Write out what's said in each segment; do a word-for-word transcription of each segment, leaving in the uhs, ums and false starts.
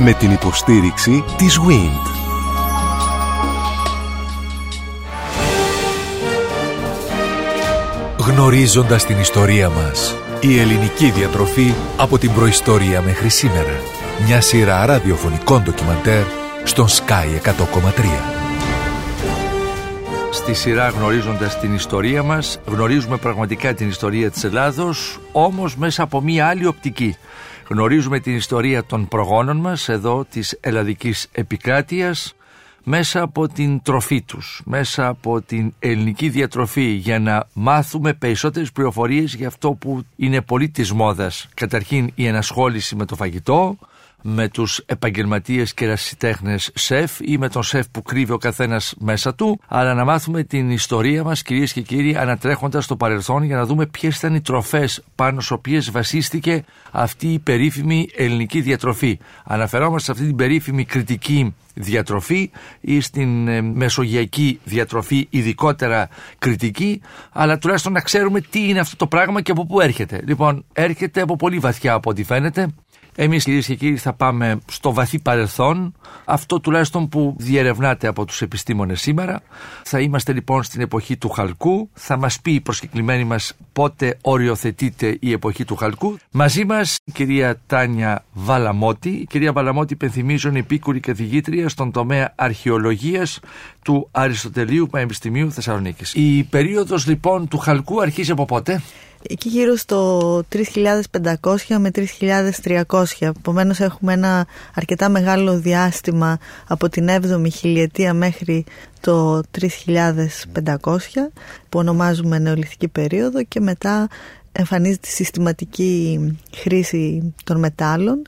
με την υποστήριξη της WIND. Γνωρίζοντας την ιστορία μας, η ελληνική διατροφή από την προϊστορία μέχρι σήμερα. Μια σειρά ραδιοφωνικών ντοκιμαντέρ στον Sky εκατό κόμμα τρία. Στη σειρά Γνωρίζοντας την ιστορία μας, γνωρίζουμε πραγματικά την ιστορία της Ελλάδος, όμως μέσα από μια άλλη οπτική. Γνωρίζουμε την ιστορία των προγόνων μας εδώ της ελλαδικής επικράτειας, μέσα από την τροφή τους, μέσα από την ελληνική διατροφή, για να μάθουμε περισσότερες πληροφορίες για αυτό που είναι πολύ της μόδας. Καταρχήν η ενασχόληση με το φαγητό, με τους επαγγελματίες και ερασιτέχνες σεφ ή με τον σεφ που κρύβει ο καθένας μέσα του, αλλά να μάθουμε την ιστορία μας, κυρίες και κύριοι, ανατρέχοντας το παρελθόν, για να δούμε ποιες ήταν οι τροφές πάνω στις οποίες βασίστηκε αυτή η περίφημη ελληνική διατροφή. Αναφερόμαστε σε αυτή την περίφημη κρητική διατροφή ή στην μεσογειακή διατροφή, ειδικότερα κριτική, αλλά τουλάχιστον να ξέρουμε τι είναι αυτό το πράγμα και από πού έρχεται. Λοιπόν, έρχεται από πολύ βαθιά από ό,τι φαίνεται. Εμείς, κυρίες και κύριοι, θα πάμε στο βαθύ παρελθόν, αυτό τουλάχιστον που διερευνάται από τους επιστήμονες σήμερα. Θα είμαστε λοιπόν στην εποχή του χαλκού, θα μας πει η προσκεκλημένη μας πότε οριοθετείται η εποχή του χαλκού. Μαζί μας η κυρία Τάνια Βαλαμώτη. Η κυρία Βαλαμώτη, υπενθυμίζω, είναι επίκουρη καθηγήτρια στον τομέα αρχαιολογίας του Αριστοτελείου Πανεπιστημίου Θεσσαλονίκης. Η περίοδος λοιπόν του χαλκού αρχίζει από πότε? Εκεί γύρω στο τρεις χιλιάδες πεντακόσια με τρεις χιλιάδες τριακόσια. Επομένως έχουμε ένα αρκετά μεγάλο διάστημα από την έβδομη χιλιετία μέχρι το τρεις χιλιάδες πεντακόσια, που ονομάζουμε νεολιθική περίοδο, και μετά εμφανίζεται η συστηματική χρήση των μετάλλων,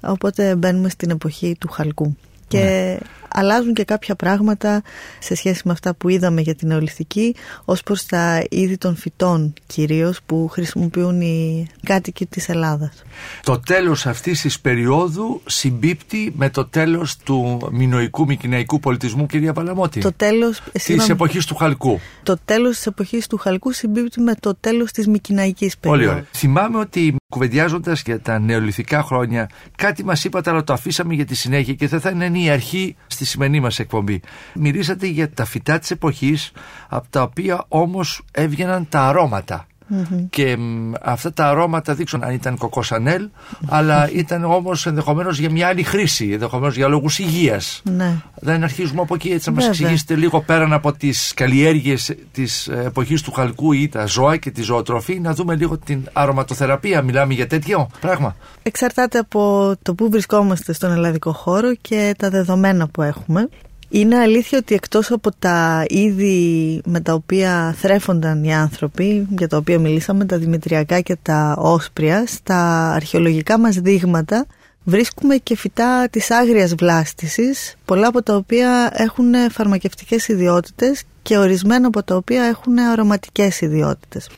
οπότε μπαίνουμε στην εποχή του χαλκού. Και yeah. αλλάζουν και κάποια πράγματα σε σχέση με αυτά που είδαμε για την νεολιθική, ως προς τα είδη των φυτών κυρίως που χρησιμοποιούν οι κάτοικοι της Ελλάδας. Το τέλος αυτής της περίοδου συμπίπτει με το τέλος του μινωικού μικηναϊκού πολιτισμού, κυρία Βαλαμώτη. Το τέλος της εποχής του χαλκού. Το τέλος της εποχής του χαλκού συμπίπτει με το τέλος της μικηναϊκής περίοδου. Πολύ ωραία. Θυμάμαι ότι κουβεντιάζοντας για τα νεολιθικά χρόνια, κάτι μας είπατε, αλλά το αφήσαμε για τη συνέχεια και θα είναι η αρχή στη σημερινή μας εκπομπή. Μιλήσατε για τα φυτά της εποχής, από τα οποία όμως έβγαιναν τα αρώματα. Mm-hmm. Και μ, αυτά τα αρώματα δείξουν αν ήταν κοκό Σανέλ, mm-hmm. αλλά ήταν όμως ενδεχομένως για μια άλλη χρήση, ενδεχομένως για λόγους υγείας. Mm-hmm. Δεν αρχίζουμε από εκεί, έτσι να μας εξηγήσετε λίγο πέραν από τις καλλιέργειες της εποχής του χαλκού ή τα ζώα και τη ζωοτροφή, να δούμε λίγο την αρωματοθεραπεία. Μιλάμε για τέτοιο πράγμα? Εξαρτάται από το που βρισκόμαστε στον ελλαδικό χώρο και τα δεδομένα που έχουμε. Είναι αλήθεια ότι εκτός από τα είδη με τα οποία θρέφονταν οι άνθρωποι, για τα οποία μιλήσαμε, τα δημητριακά και τα όσπρια, στα αρχαιολογικά μας δείγματα βρίσκουμε και φυτά της άγριας βλάστησης, πολλά από τα οποία έχουν φαρμακευτικές ιδιότητες και ορισμένα από τα οποία έχουν αρωματικές ιδιότητες.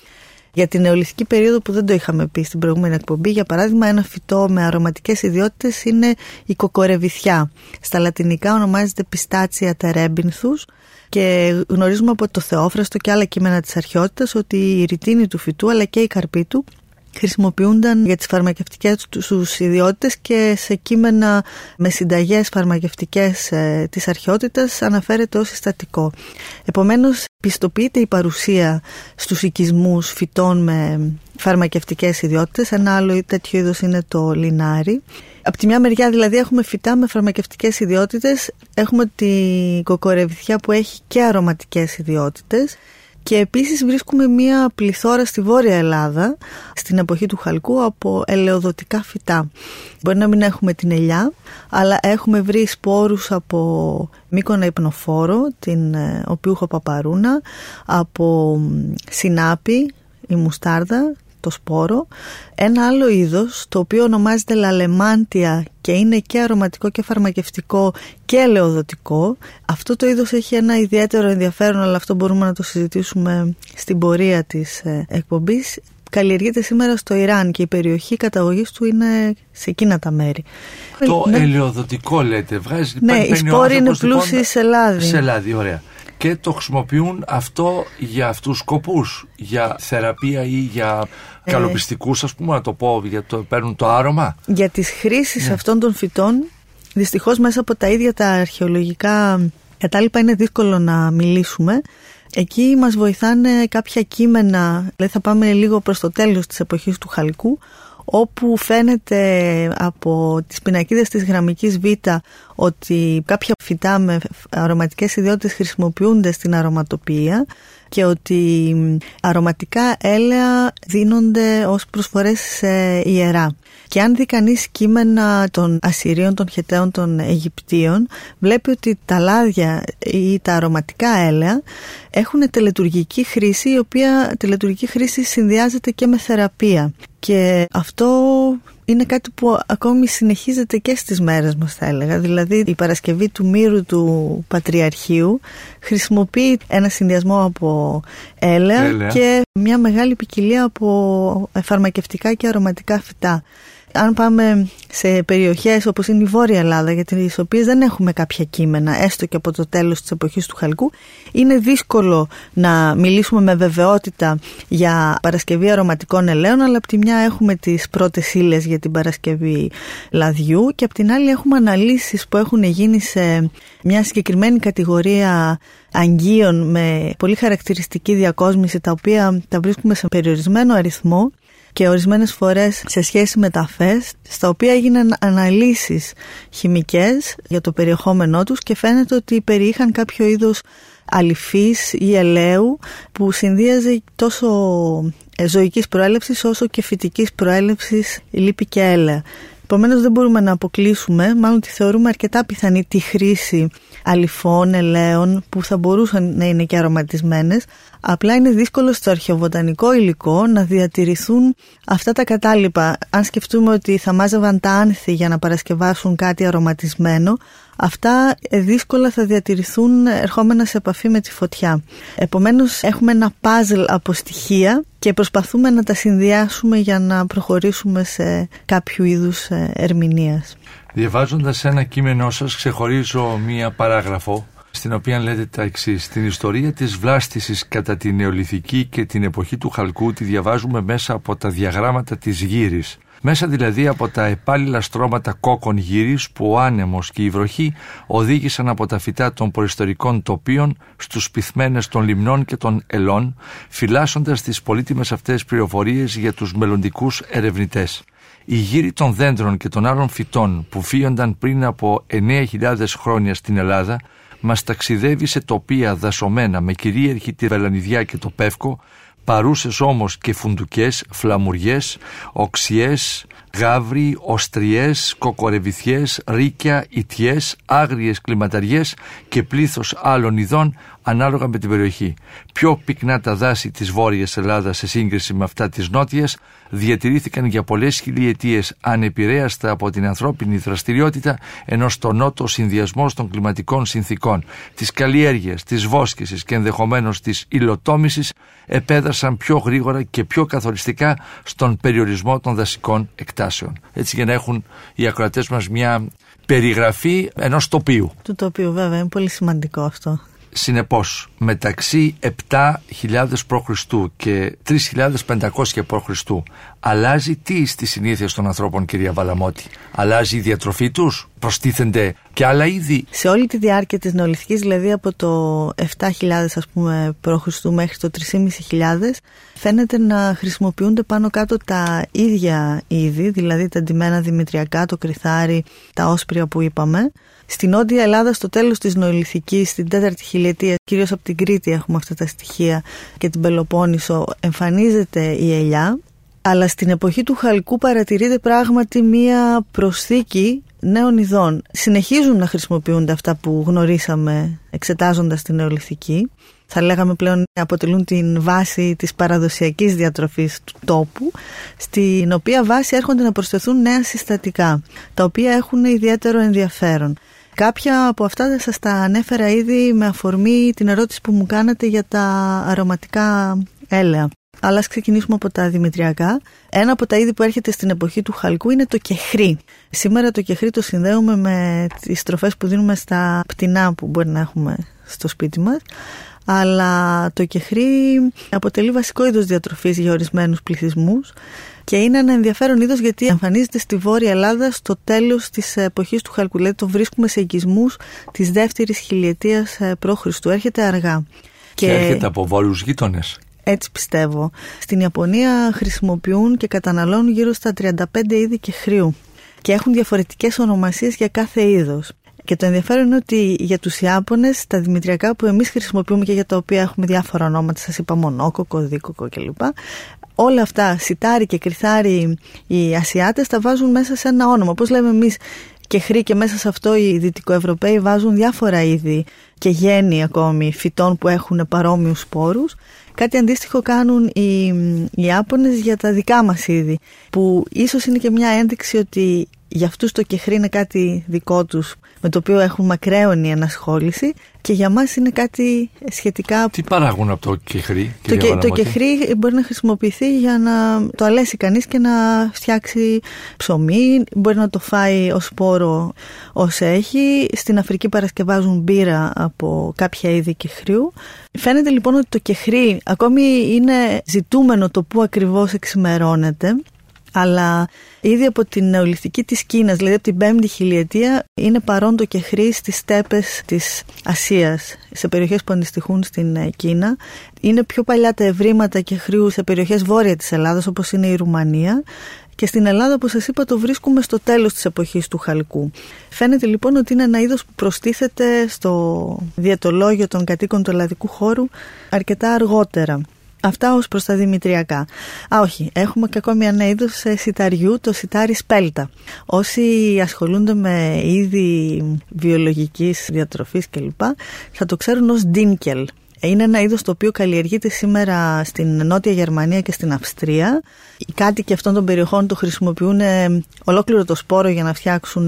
Για την νεολιθική περίοδο, που δεν το είχαμε πει στην προηγούμενη εκπομπή, για παράδειγμα, ένα φυτό με αρωματικές ιδιότητες είναι η κοκορεβιθιά. Στα λατινικά ονομάζεται πιστάτσια τερέμπινθους, και γνωρίζουμε από το Θεόφραστο και άλλα κείμενα της αρχαιότητας ότι η ρυτίνη του φυτού αλλά και η καρπή του χρησιμοποιούνταν για τις φαρμακευτικές τους ιδιότητες, και σε κείμενα με συνταγές φαρμακευτικές της αρχαιότητας αναφέρεται ως συστατικό. Επομένως, πιστοποιείται η παρουσία στους οικισμούς φυτών με φαρμακευτικές ιδιότητες. Ένα άλλο τέτοιο είδος είναι το λινάρι. Από τη μια μεριά δηλαδή έχουμε φυτά με φαρμακευτικές ιδιότητες, έχουμε την κοκορεβιθιά που έχει και αρωματικές ιδιότητες. Και επίσης βρίσκουμε μία πληθώρα στη Βόρεια Ελλάδα, στην εποχή του χαλκού, από ελαιοδοτικά φυτά. Μπορεί να μην έχουμε την ελιά, αλλά έχουμε βρει σπόρους από μύκονα υπνοφόρο, την οπιούχο παπαρούνα, από συνάπη, η μουστάρδα, το σπόρο. Ένα άλλο είδος, το οποίο ονομάζεται λαλεμάντια και είναι και αρωματικό και φαρμακευτικό και ελαιοδοτικό. Αυτό το είδος έχει ένα ιδιαίτερο ενδιαφέρον, αλλά αυτό μπορούμε να το συζητήσουμε στην πορεία της εκπομπής. Καλλιεργείται σήμερα στο Ιράν και η περιοχή καταγωγής του είναι σε εκείνα τα μέρη. Το ναι. ελαιοδοτικό λέτε. Βγάζει, ναι, οι σπόροι είναι πλούσιοι σε λάδι. Σε λάδι, ωραία. Και το χρησιμοποιούν αυτό για αυτούς σκοπούς, για θεραπεία ή για ε, καλοπιστικούς, ας πούμε, να το πω, για το παίρνουν το άρωμα. Για τις χρήσεις ναι. αυτών των φυτών Δυστυχώς μέσα από τα ίδια τα αρχαιολογικά κατάλοιπα είναι δύσκολο να μιλήσουμε. Εκεί μας βοηθάνε κάποια κείμενα, δηλαδή θα πάμε λίγο προς το τέλος της εποχής του Χαλκού, όπου φαίνεται από τις πινακίδες της γραμμικής Β ότι κάποια φυτά με αρωματικές ιδιότητες χρησιμοποιούνται στην αρωματοποιία και ότι αρωματικά έλαια δίνονται ως προσφορές σε ιερά. Και αν δει κανείς κείμενα των Ασσυρίων, των Χεταίων, των Αιγυπτίων, βλέπει ότι τα λάδια ή τα αρωματικά έλαια έχουν τελετουργική χρήση, η οποία τελετουργική χρήση συνδυάζεται και με θεραπεία. Και αυτό είναι κάτι που ακόμη συνεχίζεται και στις μέρες μας, θα έλεγα. Δηλαδή η Παρασκευή του Μύρου του Πατριαρχείου χρησιμοποιεί ένα συνδυασμό από έλαια, έλαια. και μια μεγάλη ποικιλία από φαρμακευτικά και αρωματικά φυτά. Αν πάμε σε περιοχές όπως είναι η Βόρεια Ελλάδα, για τις οποίες δεν έχουμε κάποια κείμενα, έστω και από το τέλος της εποχής του Χαλκού, είναι δύσκολο να μιλήσουμε με βεβαιότητα για Παρασκευή αρωματικών ελαίων, αλλά από τη μια έχουμε τις πρώτες ύλες για την Παρασκευή λαδιού και από την άλλη έχουμε αναλύσεις που έχουν γίνει σε μια συγκεκριμένη κατηγορία αγγείων με πολύ χαρακτηριστική διακόσμηση, τα οποία τα βρίσκουμε σε περιορισμένο αριθμό και ορισμένες φορές σε σχέση με τα φες, στα οποία έγιναν αναλύσεις χημικές για το περιεχόμενό τους και φαίνεται ότι περιείχαν κάποιο είδος αλυφής ή ελαίου που συνδύαζε τόσο ζωικής προέλευσης όσο και φυτικής προέλευσης λίπη και έλαια. Επομένως δεν μπορούμε να αποκλείσουμε, μάλλον τη θεωρούμε αρκετά πιθανή τη χρήση αλυφών, ελαίων που θα μπορούσαν να είναι και αρωματισμένες. Απλά είναι δύσκολο στο αρχαιοβοτανικό υλικό να διατηρηθούν αυτά τα κατάλοιπα. Αν σκεφτούμε ότι θα μάζευαν τα άνθη για να παρασκευάσουν κάτι αρωματισμένο, αυτά δύσκολα θα διατηρηθούν ερχόμενα σε επαφή με τη φωτιά. Επομένως έχουμε ένα παζλ από στοιχεία και προσπαθούμε να τα συνδυάσουμε για να προχωρήσουμε σε κάποιο είδους ερμηνείας. Διαβάζοντας ένα κείμενό σας, ξεχωρίζω μία παράγραφο στην οποία λέτε τα εξής: στην ιστορία της βλάστησης κατά την νεολιθική και την εποχή του Χαλκού τη διαβάζουμε μέσα από τα διαγράμματα της γύρης. Μέσα δηλαδή από τα επάλληλα στρώματα κόκκων γύρης που ο άνεμος και η βροχή οδήγησαν από τα φυτά των προϊστορικών τοπίων στους πυθμένες των λιμνών και των ελών, φυλάσσοντας τις πολύτιμες αυτές πληροφορίες για τους μελλοντικούς ερευνητές. Οι γύροι των δέντρων και των άλλων φυτών που φύονταν πριν από εννέα χιλιάδες χρόνια στην Ελλάδα μας ταξιδεύει σε τοπία δασωμένα με κυρίαρχη τη βελανιδιά και το πεύκο, παρούσες όμως και φουντουκές, φλαμουριές, οξιές, γάβροι, οστριές, κοκορεβιθιές, ρίκια, ιτιές, άγριες κλιματαριές και πλήθος άλλων ειδών ανάλογα με την περιοχή. Πιο πυκνά τα δάση της Βόρειας Ελλάδας σε σύγκριση με αυτά της Νότιας διατηρήθηκαν για πολλές χιλιετίες ανεπηρέαστα από την ανθρώπινη δραστηριότητα, ενώ στο Νότο ο συνδυασμός των κλιματικών συνθήκων, της καλλιέργειας, της βόσκησης και ενδεχομένως της υλοτόμησης επέδρασαν πιο γρήγορα και πιο καθοριστικά στον περιορισμό των δασικών εκτάσεων. Έτσι, για να έχουν οι ακροατές μας μια περιγραφή ενός τοπίου. Του τοπίου, βέβαια, είναι πολύ σημαντικό αυτό. Συνεπώς, μεταξύ επτά χιλιάδες π.Χ. και τρεις χιλιάδες πεντακόσια π.Χ. αλλάζει τι στις συνήθειες των ανθρώπων, κυρία Βαλαμώτη? Αλλάζει η διατροφή τους, προστίθενται και άλλα είδη? Σε όλη τη διάρκεια της νεολιθικής, δηλαδή από το επτά χιλιάδες ας πούμε π.Χ. μέχρι το τρεις χιλιάδες πεντακόσια, φαίνεται να χρησιμοποιούνται πάνω κάτω τα ίδια είδη, δηλαδή τα ντυμένα δημητριακά, το κρυθάρι, τα όσπρια που είπαμε. Στην Νότια Ελλάδα, στο τέλος της νεολιθικής, στην τέταρτη χιλιετία, κυρίως από την Κρήτη έχουμε αυτά τα στοιχεία και την Πελοπόννησο, εμφανίζεται η ελιά. Αλλά στην εποχή του Χαλκού παρατηρείται πράγματι μία προσθήκη νέων ειδών. Συνεχίζουν να χρησιμοποιούνται αυτά που γνωρίσαμε εξετάζοντας την νεολιθική. Θα λέγαμε πλέον αποτελούν την βάση της παραδοσιακής διατροφής του τόπου, στην οποία βάση έρχονται να προσθεθούν νέα συστατικά, τα οποία έχουν ιδιαίτερο ενδιαφέρον. Κάποια από αυτά θα σας τα ανέφερα ήδη με αφορμή την ερώτηση που μου κάνατε για τα αρωματικά έλαια. Αλλά ας ξεκινήσουμε από τα δημητριακά. Ένα από τα είδη που έρχεται στην εποχή του Χαλκού είναι το κεχρί. Σήμερα το κεχρί το συνδέουμε με τις τροφές που δίνουμε στα πτηνά που μπορεί να έχουμε στο σπίτι μας. αλλά το κεχρί αποτελεί βασικό είδος διατροφής για ορισμένους πληθυσμούς και είναι ένα ενδιαφέρον είδος γιατί εμφανίζεται στη Βόρεια Ελλάδα στο τέλος της εποχής του Χαλκουλέτη. Το βρίσκουμε σε οικισμούς της δεύτερης χιλιετίας π.Χ. Έρχεται αργά. Και, και έρχεται από Βόρειους γείτονες. Έτσι πιστεύω. Στην Ιαπωνία χρησιμοποιούν και καταναλώνουν γύρω στα τριάντα πέντε είδη κεχριού και έχουν διαφορετικές ονομασίες για κάθε είδος. Και το ενδιαφέρον είναι ότι για τους Ιάπωνες τα δημητριακά που εμείς χρησιμοποιούμε και για τα οποία έχουμε διάφορα ονόματα, σας είπα μονόκοκο, δίκοκο κλπ. Όλα αυτά, σιτάρι και κρυθάρι, οι Ασιάτες τα βάζουν μέσα σε ένα όνομα. Πώς λέμε εμείς κεχρί και μέσα σε αυτό οι Δυτικοευρωπαίοι βάζουν διάφορα είδη και γέννη ακόμη φυτών που έχουν παρόμοιους σπόρους. Κάτι αντίστοιχο κάνουν οι, οι Ιάπωνες για τα δικά μας είδη, που ίσως είναι και μια ένδειξη ότι για αυτούς το κεχρί είναι κάτι δικό τους, με το οποίο έχουν μακραίωνη ενασχόληση και για μας είναι κάτι σχετικά... Τι παράγουν από το κεχρί, κυρία Βαλαμώτη? Το κεχρί μπορεί να χρησιμοποιηθεί για να το αλέσει κανείς και να φτιάξει ψωμί, μπορεί να το φάει ως σπόρο ως έχει. Στην Αφρική παρασκευάζουν μπύρα από κάποια είδη κεχριού. Φαίνεται λοιπόν ότι το κεχρί ακόμη είναι ζητούμενο το που ακριβώς εξημερώνεται, αλλά ήδη από την νεολιθική της Κίνας, δηλαδή από την πέμπτη χιλιετία, είναι παρόν το κεχρί στις στέπες της Ασίας, σε περιοχές που αντιστοιχούν στην Κίνα. Είναι πιο παλιά τα ευρήματα κεχριού σε περιοχές βόρεια της Ελλάδας, όπως είναι η Ρουμανία. Και στην Ελλάδα, όπως σας είπα, το βρίσκουμε στο τέλος της εποχής του χαλκού. Φαίνεται λοιπόν ότι είναι ένα είδος που προστίθεται στο διαιτολόγιο των κατοίκων του ελλαδικού χώρου αρκετά αργότερα. Αυτά ως προς τα δημητριακά. Α, όχι, έχουμε και ακόμη ένα είδος σιταριού, το σιτάρι σπέλτα. Όσοι ασχολούνται με είδη βιολογικής διατροφής κλπ. Θα το ξέρουν ως ντίνκελ. Είναι ένα είδος το οποίο καλλιεργείται σήμερα στην Νότια Γερμανία και στην Αυστρία. Οι κάτοικοι αυτών των περιοχών το χρησιμοποιούν ολόκληρο το σπόρο για να φτιάξουν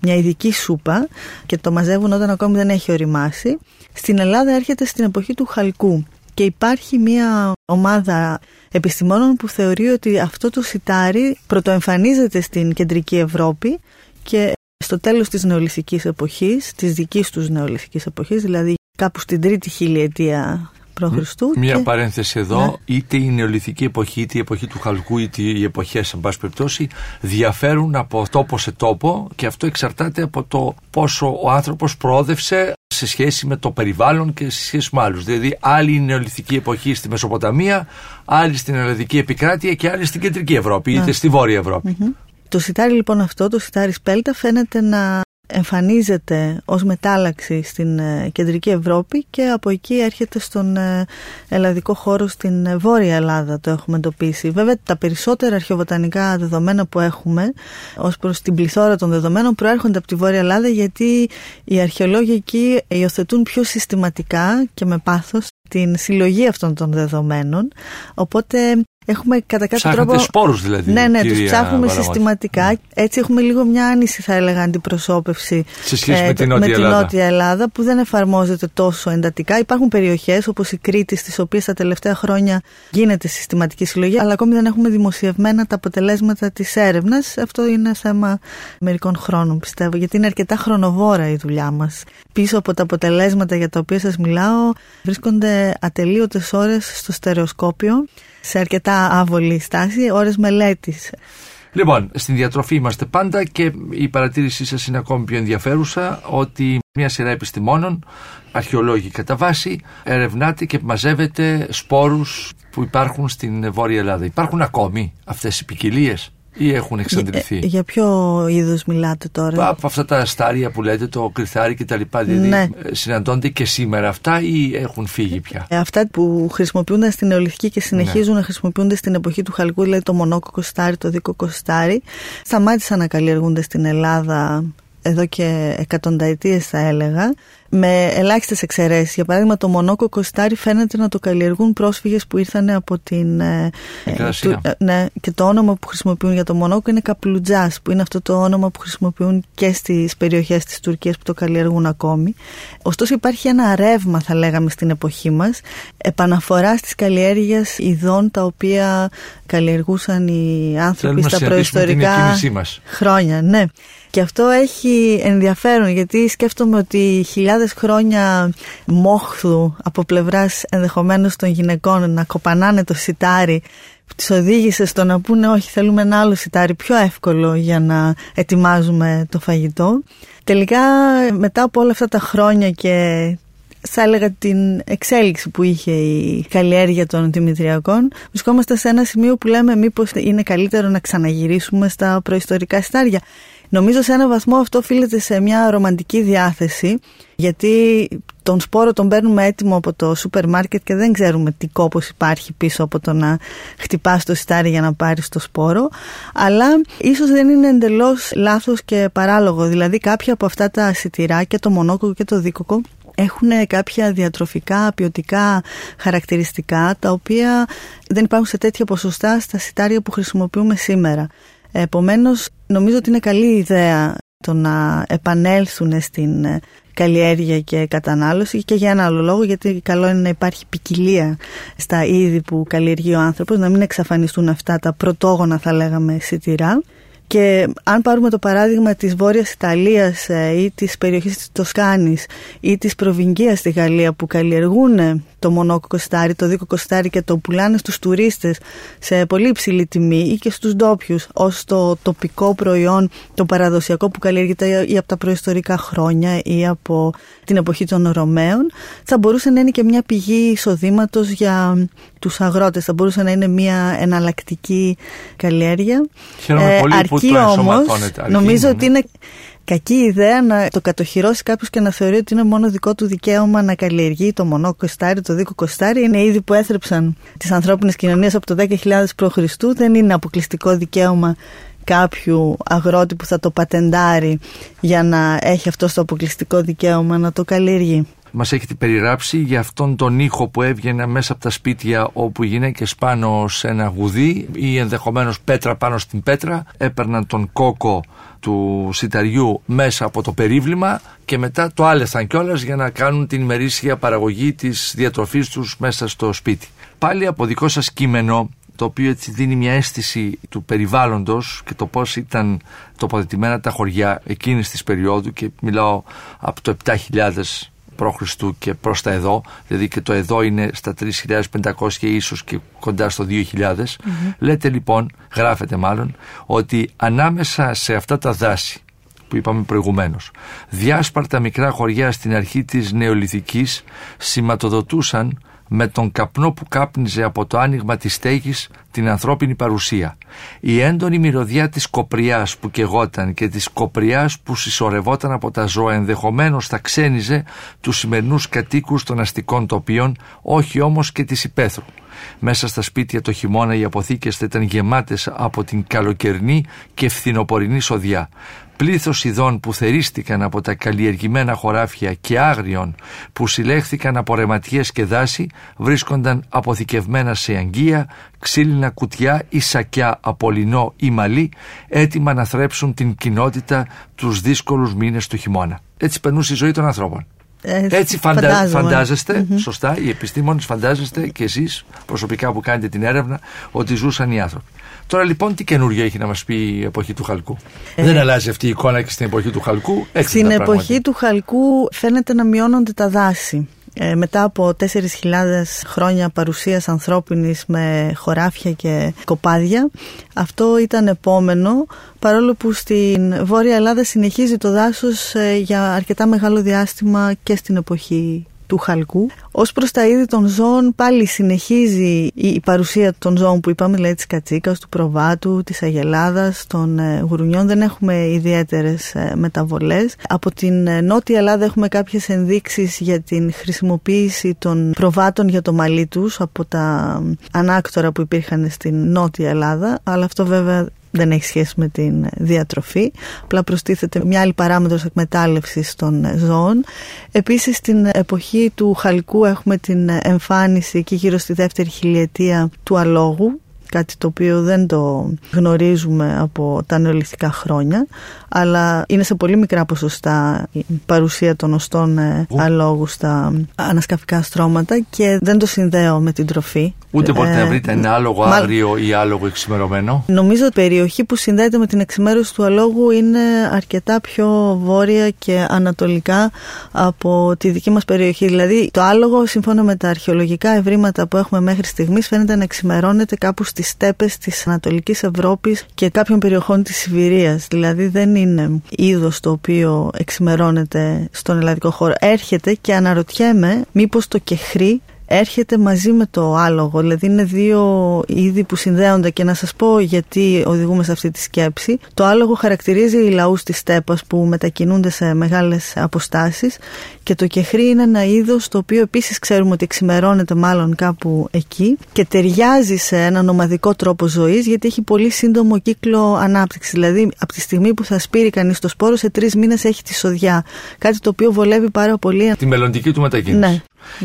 μια ειδική σούπα και το μαζεύουν όταν ακόμη δεν έχει οριμάσει. Στην Ελλάδα έρχεται στην εποχή του χαλκού. Και υπάρχει μια ομάδα επιστημόνων που θεωρεί ότι αυτό το σιτάρι πρωτοεμφανίζεται στην κεντρική Ευρώπη και στο τέλος της νεολιθικής εποχής, της δικής τους νεολιθικής εποχής, δηλαδή κάπου στην τρίτη χιλιετία π.Χ. Μια και... παρένθεση εδώ, ναι. Είτε η νεολιθική εποχή, είτε η εποχή του χαλκού, είτε οι εποχές, εν πάση περιπτώσει, διαφέρουν από τόπο σε τόπο και αυτό εξαρτάται από το πόσο ο άνθρωπος προόδευσε σε σχέση με το περιβάλλον και σε σχέση με άλλους. Δηλαδή, άλλη η νεολιθική εποχή στη Μεσοποταμία, άλλη στην Ελλαδική επικράτεια και άλλη στην Κεντρική Ευρώπη, είτε στη Βόρεια Ευρώπη. Mm-hmm. Το σιτάρι λοιπόν αυτό, το σιτάρι σπέλτα, φαίνεται να εμφανίζεται ως μετάλλαξη στην Κεντρική Ευρώπη και από εκεί έρχεται στον ελλαδικό χώρο στην Βόρεια Ελλάδα, το έχουμε εντοπίσει. Βέβαια τα περισσότερα αρχαιοβοτανικά δεδομένα που έχουμε ως προς την πληθώρα των δεδομένων προέρχονται από τη Βόρεια Ελλάδα, γιατί οι αρχαιολόγοι εκεί υιοθετούν πιο συστηματικά και με πάθος την συλλογή αυτών των δεδομένων, οπότε έχουμε κατά κάποιο Ψάχνετε τρόπο... σπόρους δηλαδή. Ναι, ναι, τους ψάχνουμε Βαλαμώτη. συστηματικά. Έτσι έχουμε λίγο μια άνηση, θα έλεγα, αντιπροσώπευση σε σχέση ε, με, την, με την Νότια Ελλάδα, που δεν εφαρμόζεται τόσο εντατικά. Υπάρχουν περιοχές όπως η Κρήτη, στις οποίες τα τελευταία χρόνια γίνεται συστηματική συλλογή, αλλά ακόμη δεν έχουμε δημοσιευμένα τα αποτελέσματα της έρευνας. Αυτό είναι θέμα μερικών χρόνων, πιστεύω, γιατί είναι αρκετά χρονοβόρα η δουλειά μας. Πίσω από τα αποτελέσματα για τα οποία σας μιλάω, βρίσκονται ατελείωτες ώρες στο στερεοσκόπιο, σε αρκετά άβολη στάση, ώρες μελέτης. Λοιπόν, στην διατροφή είμαστε πάντα και η παρατήρησή σας είναι ακόμη πιο ενδιαφέρουσα, ότι μια σειρά επιστημόνων, αρχαιολόγοι κατά βάση, ερευνάτε και μαζεύετε σπόρους που υπάρχουν στην Βόρεια Ελλάδα. Υπάρχουν ακόμη αυτές οι ποικιλίες ή έχουν εξαντληθεί? Για, για ποιο είδος μιλάτε τώρα? Από αυτά τα στάρια που λέτε, το κρυθάρι και τα λοιπά, δηλαδή ναι. Συναντώνται και σήμερα αυτά ή έχουν φύγει πια? Αυτά που χρησιμοποιούνταν στην νεολιθική και συνεχίζουν ναι. να χρησιμοποιούνται στην εποχή του χαλκού, δηλαδή το μονόκοκο στάρι, το δίκοκο στάρι, σταμάτησαν να καλλιεργούνται στην Ελλάδα εδώ και εκατονταετίες, θα έλεγα, με ελάχιστες εξαιρέσεις. Για παράδειγμα, το μονόκοκο στάρι φαίνεται να το καλλιεργούν πρόσφυγες που ήρθαν από την Μικρασία. Ε, του, ε, ναι, και το όνομα που χρησιμοποιούν για το μονόκο είναι καπλουτζάς, που είναι αυτό το όνομα που χρησιμοποιούν και στις περιοχές της Τουρκίας που το καλλιεργούν ακόμη. Ωστόσο, υπάρχει ένα ρεύμα, θα λέγαμε, στην εποχή μας, επαναφοράς της καλλιέργειας ειδών τα οποία καλλιεργούσαν οι άνθρωποι στα προϊστορικά χρόνια. Ναι. Και αυτό έχει ενδιαφέρον, γιατί σκέφτομαι ότι χιλιάδες χρόνια μόχθου από πλευράς ενδεχομένως των γυναικών να κοπανάνε το σιτάρι, που τις οδήγησε στο να πούνε όχι, θέλουμε ένα άλλο σιτάρι πιο εύκολο για να ετοιμάζουμε το φαγητό. Τελικά μετά από όλα αυτά τα χρόνια και θα έλεγα την εξέλιξη που είχε η καλλιέργεια των δημητριακών, βρισκόμαστε σε ένα σημείο που λέμε μήπως είναι καλύτερο να ξαναγυρίσουμε στα προϊστορικά σιτάρια. Νομίζω σε ένα βαθμό αυτό οφείλεται σε μια ρομαντική διάθεση, γιατί τον σπόρο τον παίρνουμε έτοιμο από το σούπερ μάρκετ και δεν ξέρουμε τι κόπος υπάρχει πίσω από το να χτυπάς το σιτάρι για να πάρεις το σπόρο. Αλλά ίσως δεν είναι εντελώς λάθος και παράλογο. Δηλαδή κάποια από αυτά τα σιτηρά, και το μονόκοκο και το δίκοκο, έχουν κάποια διατροφικά, ποιοτικά χαρακτηριστικά, τα οποία δεν υπάρχουν σε τέτοια ποσοστά στα σιτάρια που χρησιμοποιούμε σήμερα. Επομένως, νομίζω ότι είναι καλή ιδέα το να επανέλθουν στην καλλιέργεια και κατανάλωση, και για ένα άλλο λόγο, γιατί καλό είναι να υπάρχει ποικιλία στα είδη που καλλιεργεί ο άνθρωπος, να μην εξαφανιστούν αυτά τα πρωτόγωνα, θα λέγαμε, σιτηρά. Και αν πάρουμε το παράδειγμα της Βόρειας Ιταλίας ή της περιοχής της Τοσκάνης ή της Προβινγκίας στη Γαλλία, που καλλιεργούν το μονόκοκο σιτάρι, το δίκοκο σιτάρι και το πουλάνε στους τουρίστες σε πολύ υψηλή τιμή ή και στους ντόπιους ως το τοπικό προϊόν, το παραδοσιακό που καλλιεργείται ή από τα προϊστορικά χρόνια ή από την εποχή των Ρωμαίων, θα μπορούσε να είναι και μια πηγή εισοδήματος για τους αγρότες, θα μπορούσε να είναι μια εναλλακτική καλλιέργεια. Χαίρομαι πολύ ε, αρκεί που το ενσωματώνεται. Όμως, νομίζω ότι είναι κακή ιδέα να το κατοχυρώσει κάποιος και να θεωρεί ότι είναι μόνο δικό του δικαίωμα να καλλιεργεί το μονόκοκο σιτάρι, το δίκοκο σιτάρι. Είναι είδη που έθρεψαν τις ανθρώπινες κοινωνίες από το δέκα χιλιάδες προ Χριστού. Δεν είναι αποκλειστικό δικαίωμα κάποιου αγρότη που θα το πατεντάρει για να έχει αυτό το αποκλειστικό δικαίωμα να το καλλιεργεί. Μας έχετε περιγράψει για αυτόν τον ήχο που έβγαινε μέσα από τα σπίτια, όπου οι γυναίκες πάνω σε ένα γουδί ή ενδεχομένως πέτρα πάνω στην πέτρα έπαιρναν τον κόκο του σιταριού μέσα από το περίβλημα και μετά το άλεσαν κιόλας για να κάνουν την ημερήσια παραγωγή της διατροφής τους μέσα στο σπίτι. Πάλι από δικό σας κείμενο, το οποίο έτσι δίνει μια αίσθηση του περιβάλλοντος και το πώς ήταν τοποθετημένα τα χωριά εκείνης της περίοδου, και μιλάω από το επτά χιλιάδες π.Χ. και προς τα εδώ, δηλαδή και το εδώ είναι στα τρεις χιλιάδες πεντακόσια και ίσως και κοντά στο δύο χιλιάδες. Mm-hmm. Λέτε λοιπόν, γράφετε μάλλον, ότι ανάμεσα σε αυτά τα δάση που είπαμε προηγουμένως, διάσπαρτα μικρά χωριά στην αρχή της νεολιθικής σηματοδοτούσαν με τον καπνό που κάπνιζε από το άνοιγμα της στέγης την ανθρώπινη παρουσία. Η έντονη μυρωδιά της κοπριάς που κεγόταν και της κοπριάς που συσσωρευόταν από τα ζώα ενδεχομένως θα ξένιζε τους σημερινούς κατοίκους των αστικών τοπίων, όχι όμως και της υπαίθρου. Μέσα στα σπίτια το χειμώνα οι αποθήκες θα ήταν γεμάτες από την καλοκαιρινή και φθινοπορεινή σοδιά. Πλήθος ειδών που θερίστηκαν από τα καλλιεργημένα χωράφια και άγριων που συλλέχθηκαν από ρεματιές και δάση βρίσκονταν αποθηκευμένα σε αγγεία, ξύλινα κουτιά ή σακιά από λινό ή μαλλί, έτοιμα να θρέψουν την κοινότητα τους δύσκολους μήνες του χειμώνα. Έτσι περνούσε η ζωή των ανθρώπων. Έτσι φαντα... φαντάζεστε, mm-hmm. σωστά, οι επιστήμονες φαντάζεστε και εσείς προσωπικά που κάνετε την έρευνα ότι ζούσαν οι άνθρωποι. Τώρα λοιπόν τι καινούργιο έχει να μας πει η εποχή του χαλκού? Ε, Δεν αλλάζει αυτή η εικόνα και στην εποχή του χαλκού? Έτσι στην εποχή πράγματι. του χαλκού φαίνεται να μειώνονται τα δάση. Ε, μετά από τέσσερις χιλιάδες χρόνια παρουσίας ανθρώπινης με χωράφια και κοπάδια, αυτό ήταν επόμενο, παρόλο που στην Βόρεια Ελλάδα συνεχίζει το δάσος ε, για αρκετά μεγάλο διάστημα και στην εποχή του χαλκού. Ως προς τα είδη των ζώων, πάλι συνεχίζει η παρουσία των ζώων που είπαμε, δηλαδή της κατσίκας, του προβάτου, της αγελάδας, των γουρουνιών. Δεν έχουμε ιδιαίτερες μεταβολές. Από την Νότια Ελλάδα έχουμε κάποιες ενδείξεις για την χρησιμοποίηση των προβάτων για το μαλλί τους από τα ανάκτορα που υπήρχαν στην Νότια Ελλάδα, αλλά αυτό βέβαια δεν έχει σχέση με την διατροφή, απλά προστίθεται μια άλλη παράμετρος εκμετάλλευσης των ζώων. Επίσης στην εποχή του χαλκού έχουμε την εμφάνιση και γύρω στη δεύτερη χιλιετία του αλόγου κάτι το οποίο δεν το γνωρίζουμε από τα νεολιθικά χρόνια, αλλά είναι σε πολύ μικρά ποσοστά η παρουσία των οστών αλόγου στα ανασκαφικά στρώματα και δεν το συνδέω με την τροφή. Ούτε μπορείτε ε, να βρείτε ένα άλογο μά... άγριο ή άλογο εξημερωμένο. Νομίζω ότι η περιοχή που συνδέεται με την εξημέρωση του αλόγου είναι αρκετά πιο βόρεια και ανατολικά από τη δική μας περιοχή. Δηλαδή το άλογο, σύμφωνα με τα αρχαιολογικά ευρήματα που έχουμε μέχρι στιγμής, φαίνεται να εξημερώνεται κάπου στις στέπες της Ανατολικής Ευρώπης και κάποιων περιοχών της Σιβηρίας. Δηλαδή δεν είναι είδος το οποίο εξημερώνεται στον ελλαδικό χώρο. Έρχεται και αναρωτιέμαι μήπως το κεχρί έρχεται μαζί με το άλογο, δηλαδή είναι δύο είδη που συνδέονται. Και να σας πω γιατί οδηγούμε σε αυτή τη σκέψη. Το άλογο χαρακτηρίζει λαούς της στέπας που μετακινούνται σε μεγάλες αποστάσεις και το κεχρί είναι ένα είδος το οποίο επίσης ξέρουμε ότι εξημερώνεται μάλλον κάπου εκεί και ταιριάζει σε έναν νομαδικό τρόπο ζωής, γιατί έχει πολύ σύντομο κύκλο ανάπτυξης. Δηλαδή από τη στιγμή που θα σπείρει κανείς το σπόρο, σε τρεις μήνες έχει τη σοδιά. Κάτι το οποίο βολεύει πάρα πολύ τη μελλοντική του μετακίνηση. Ναι.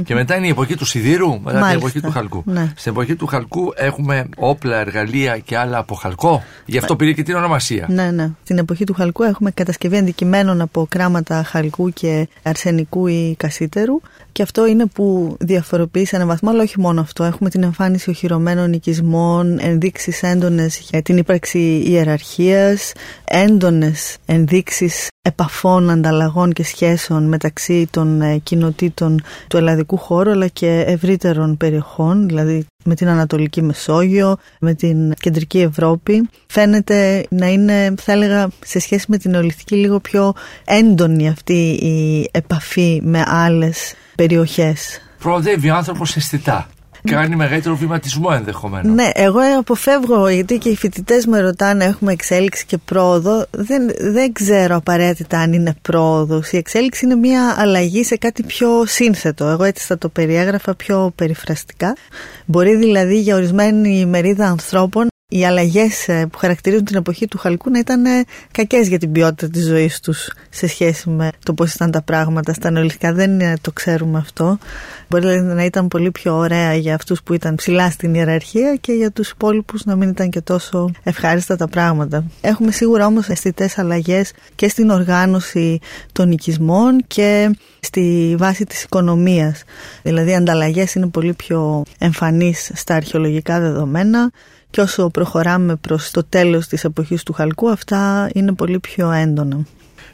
Και μετά είναι η εποχή του σιδήρου, μετά Μάλιστα, την εποχή του χαλκού. Ναι. Στην εποχή του χαλκού έχουμε όπλα, εργαλεία και άλλα από χαλκό. Γι' αυτό πήρε και την ονομασία. Ναι, ναι. Στην εποχή του χαλκού έχουμε κατασκευή αντικειμένων από κράματα χαλκού και αρσενικού ή κασίτερου. Και αυτό είναι που διαφοροποιεί σε έναν βαθμό, αλλά όχι μόνο αυτό. Έχουμε την εμφάνιση οχυρωμένων οικισμών, ενδείξεις έντονες για την ύπαρξη ιεραρχίας, έντονες ενδείξεις επαφών, ανταλλαγών και σχέσεων μεταξύ των κοινοτήτων του ελλαδικού χώρου αλλά και ευρύτερων περιοχών, δηλαδή με την Ανατολική Μεσόγειο, με την Κεντρική Ευρώπη. Φαίνεται να είναι, θα έλεγα, σε σχέση με την Ολυθική λίγο πιο έντονη αυτή η επαφή με άλλες περιοχές. Προοδεύει ο άνθρωπος αισθητά. Κάνει μεγαλύτερο βηματισμό ενδεχομένως. Ναι, εγώ αποφεύγω, γιατί και οι φοιτητές με ρωτάνε, έχουμε εξέλιξη και πρόοδο. Δεν, δεν ξέρω απαραίτητα αν είναι πρόοδος. Η εξέλιξη είναι μια αλλαγή σε κάτι πιο σύνθετο. Εγώ έτσι θα το περιέγραφα πιο περιφραστικά. Μπορεί δηλαδή για ορισμένη μερίδα ανθρώπων οι αλλαγές που χαρακτηρίζουν την εποχή του χαλκού να ήταν κακές για την ποιότητα της ζωής τους σε σχέση με το πώς ήταν τα πράγματα στα νεολιθικά. Δεν το ξέρουμε αυτό. Μπορεί να ήταν πολύ πιο ωραία για αυτούς που ήταν ψηλά στην ιεραρχία και για τους υπόλοιπους να μην ήταν και τόσο ευχάριστα τα πράγματα. Έχουμε σίγουρα όμως αισθητές αλλαγές και στην οργάνωση των οικισμών και στη βάση της οικονομίας. Δηλαδή οι ανταλλαγές είναι πολύ πιο εμφανείς στα αρχαιολογικά δεδομένα. Και όσο προχωράμε προς το τέλος της εποχής του χαλκού, αυτά είναι πολύ πιο έντονα.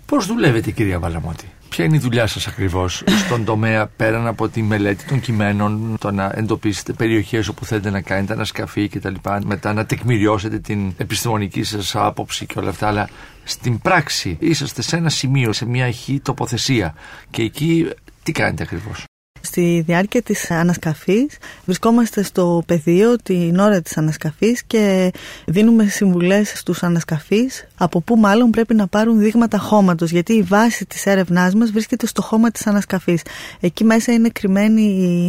Πώς δουλεύετε, κυρία Βαλαμώτη? Ποια είναι η δουλειά σας ακριβώς στον τομέα, πέραν από τη μελέτη των κειμένων, το να εντοπίσετε περιοχές όπου θέλετε να κάνετε ανασκαφή κτλ., μετά να τεκμηριώσετε την επιστημονική σας άποψη και όλα αυτά, αλλά στην πράξη είσαστε σε ένα σημείο, σε μια χή τοποθεσία και εκεί τι κάνετε ακριβώς? Στη διάρκεια της ανασκαφής βρισκόμαστε στο πεδίο την ώρα της ανασκαφής και δίνουμε συμβουλές στους ανασκαφείς από πού μάλλον πρέπει να πάρουν δείγματα χώματος, γιατί η βάση της έρευνάς μας βρίσκεται στο χώμα της ανασκαφής. Εκεί μέσα είναι κρυμμένοι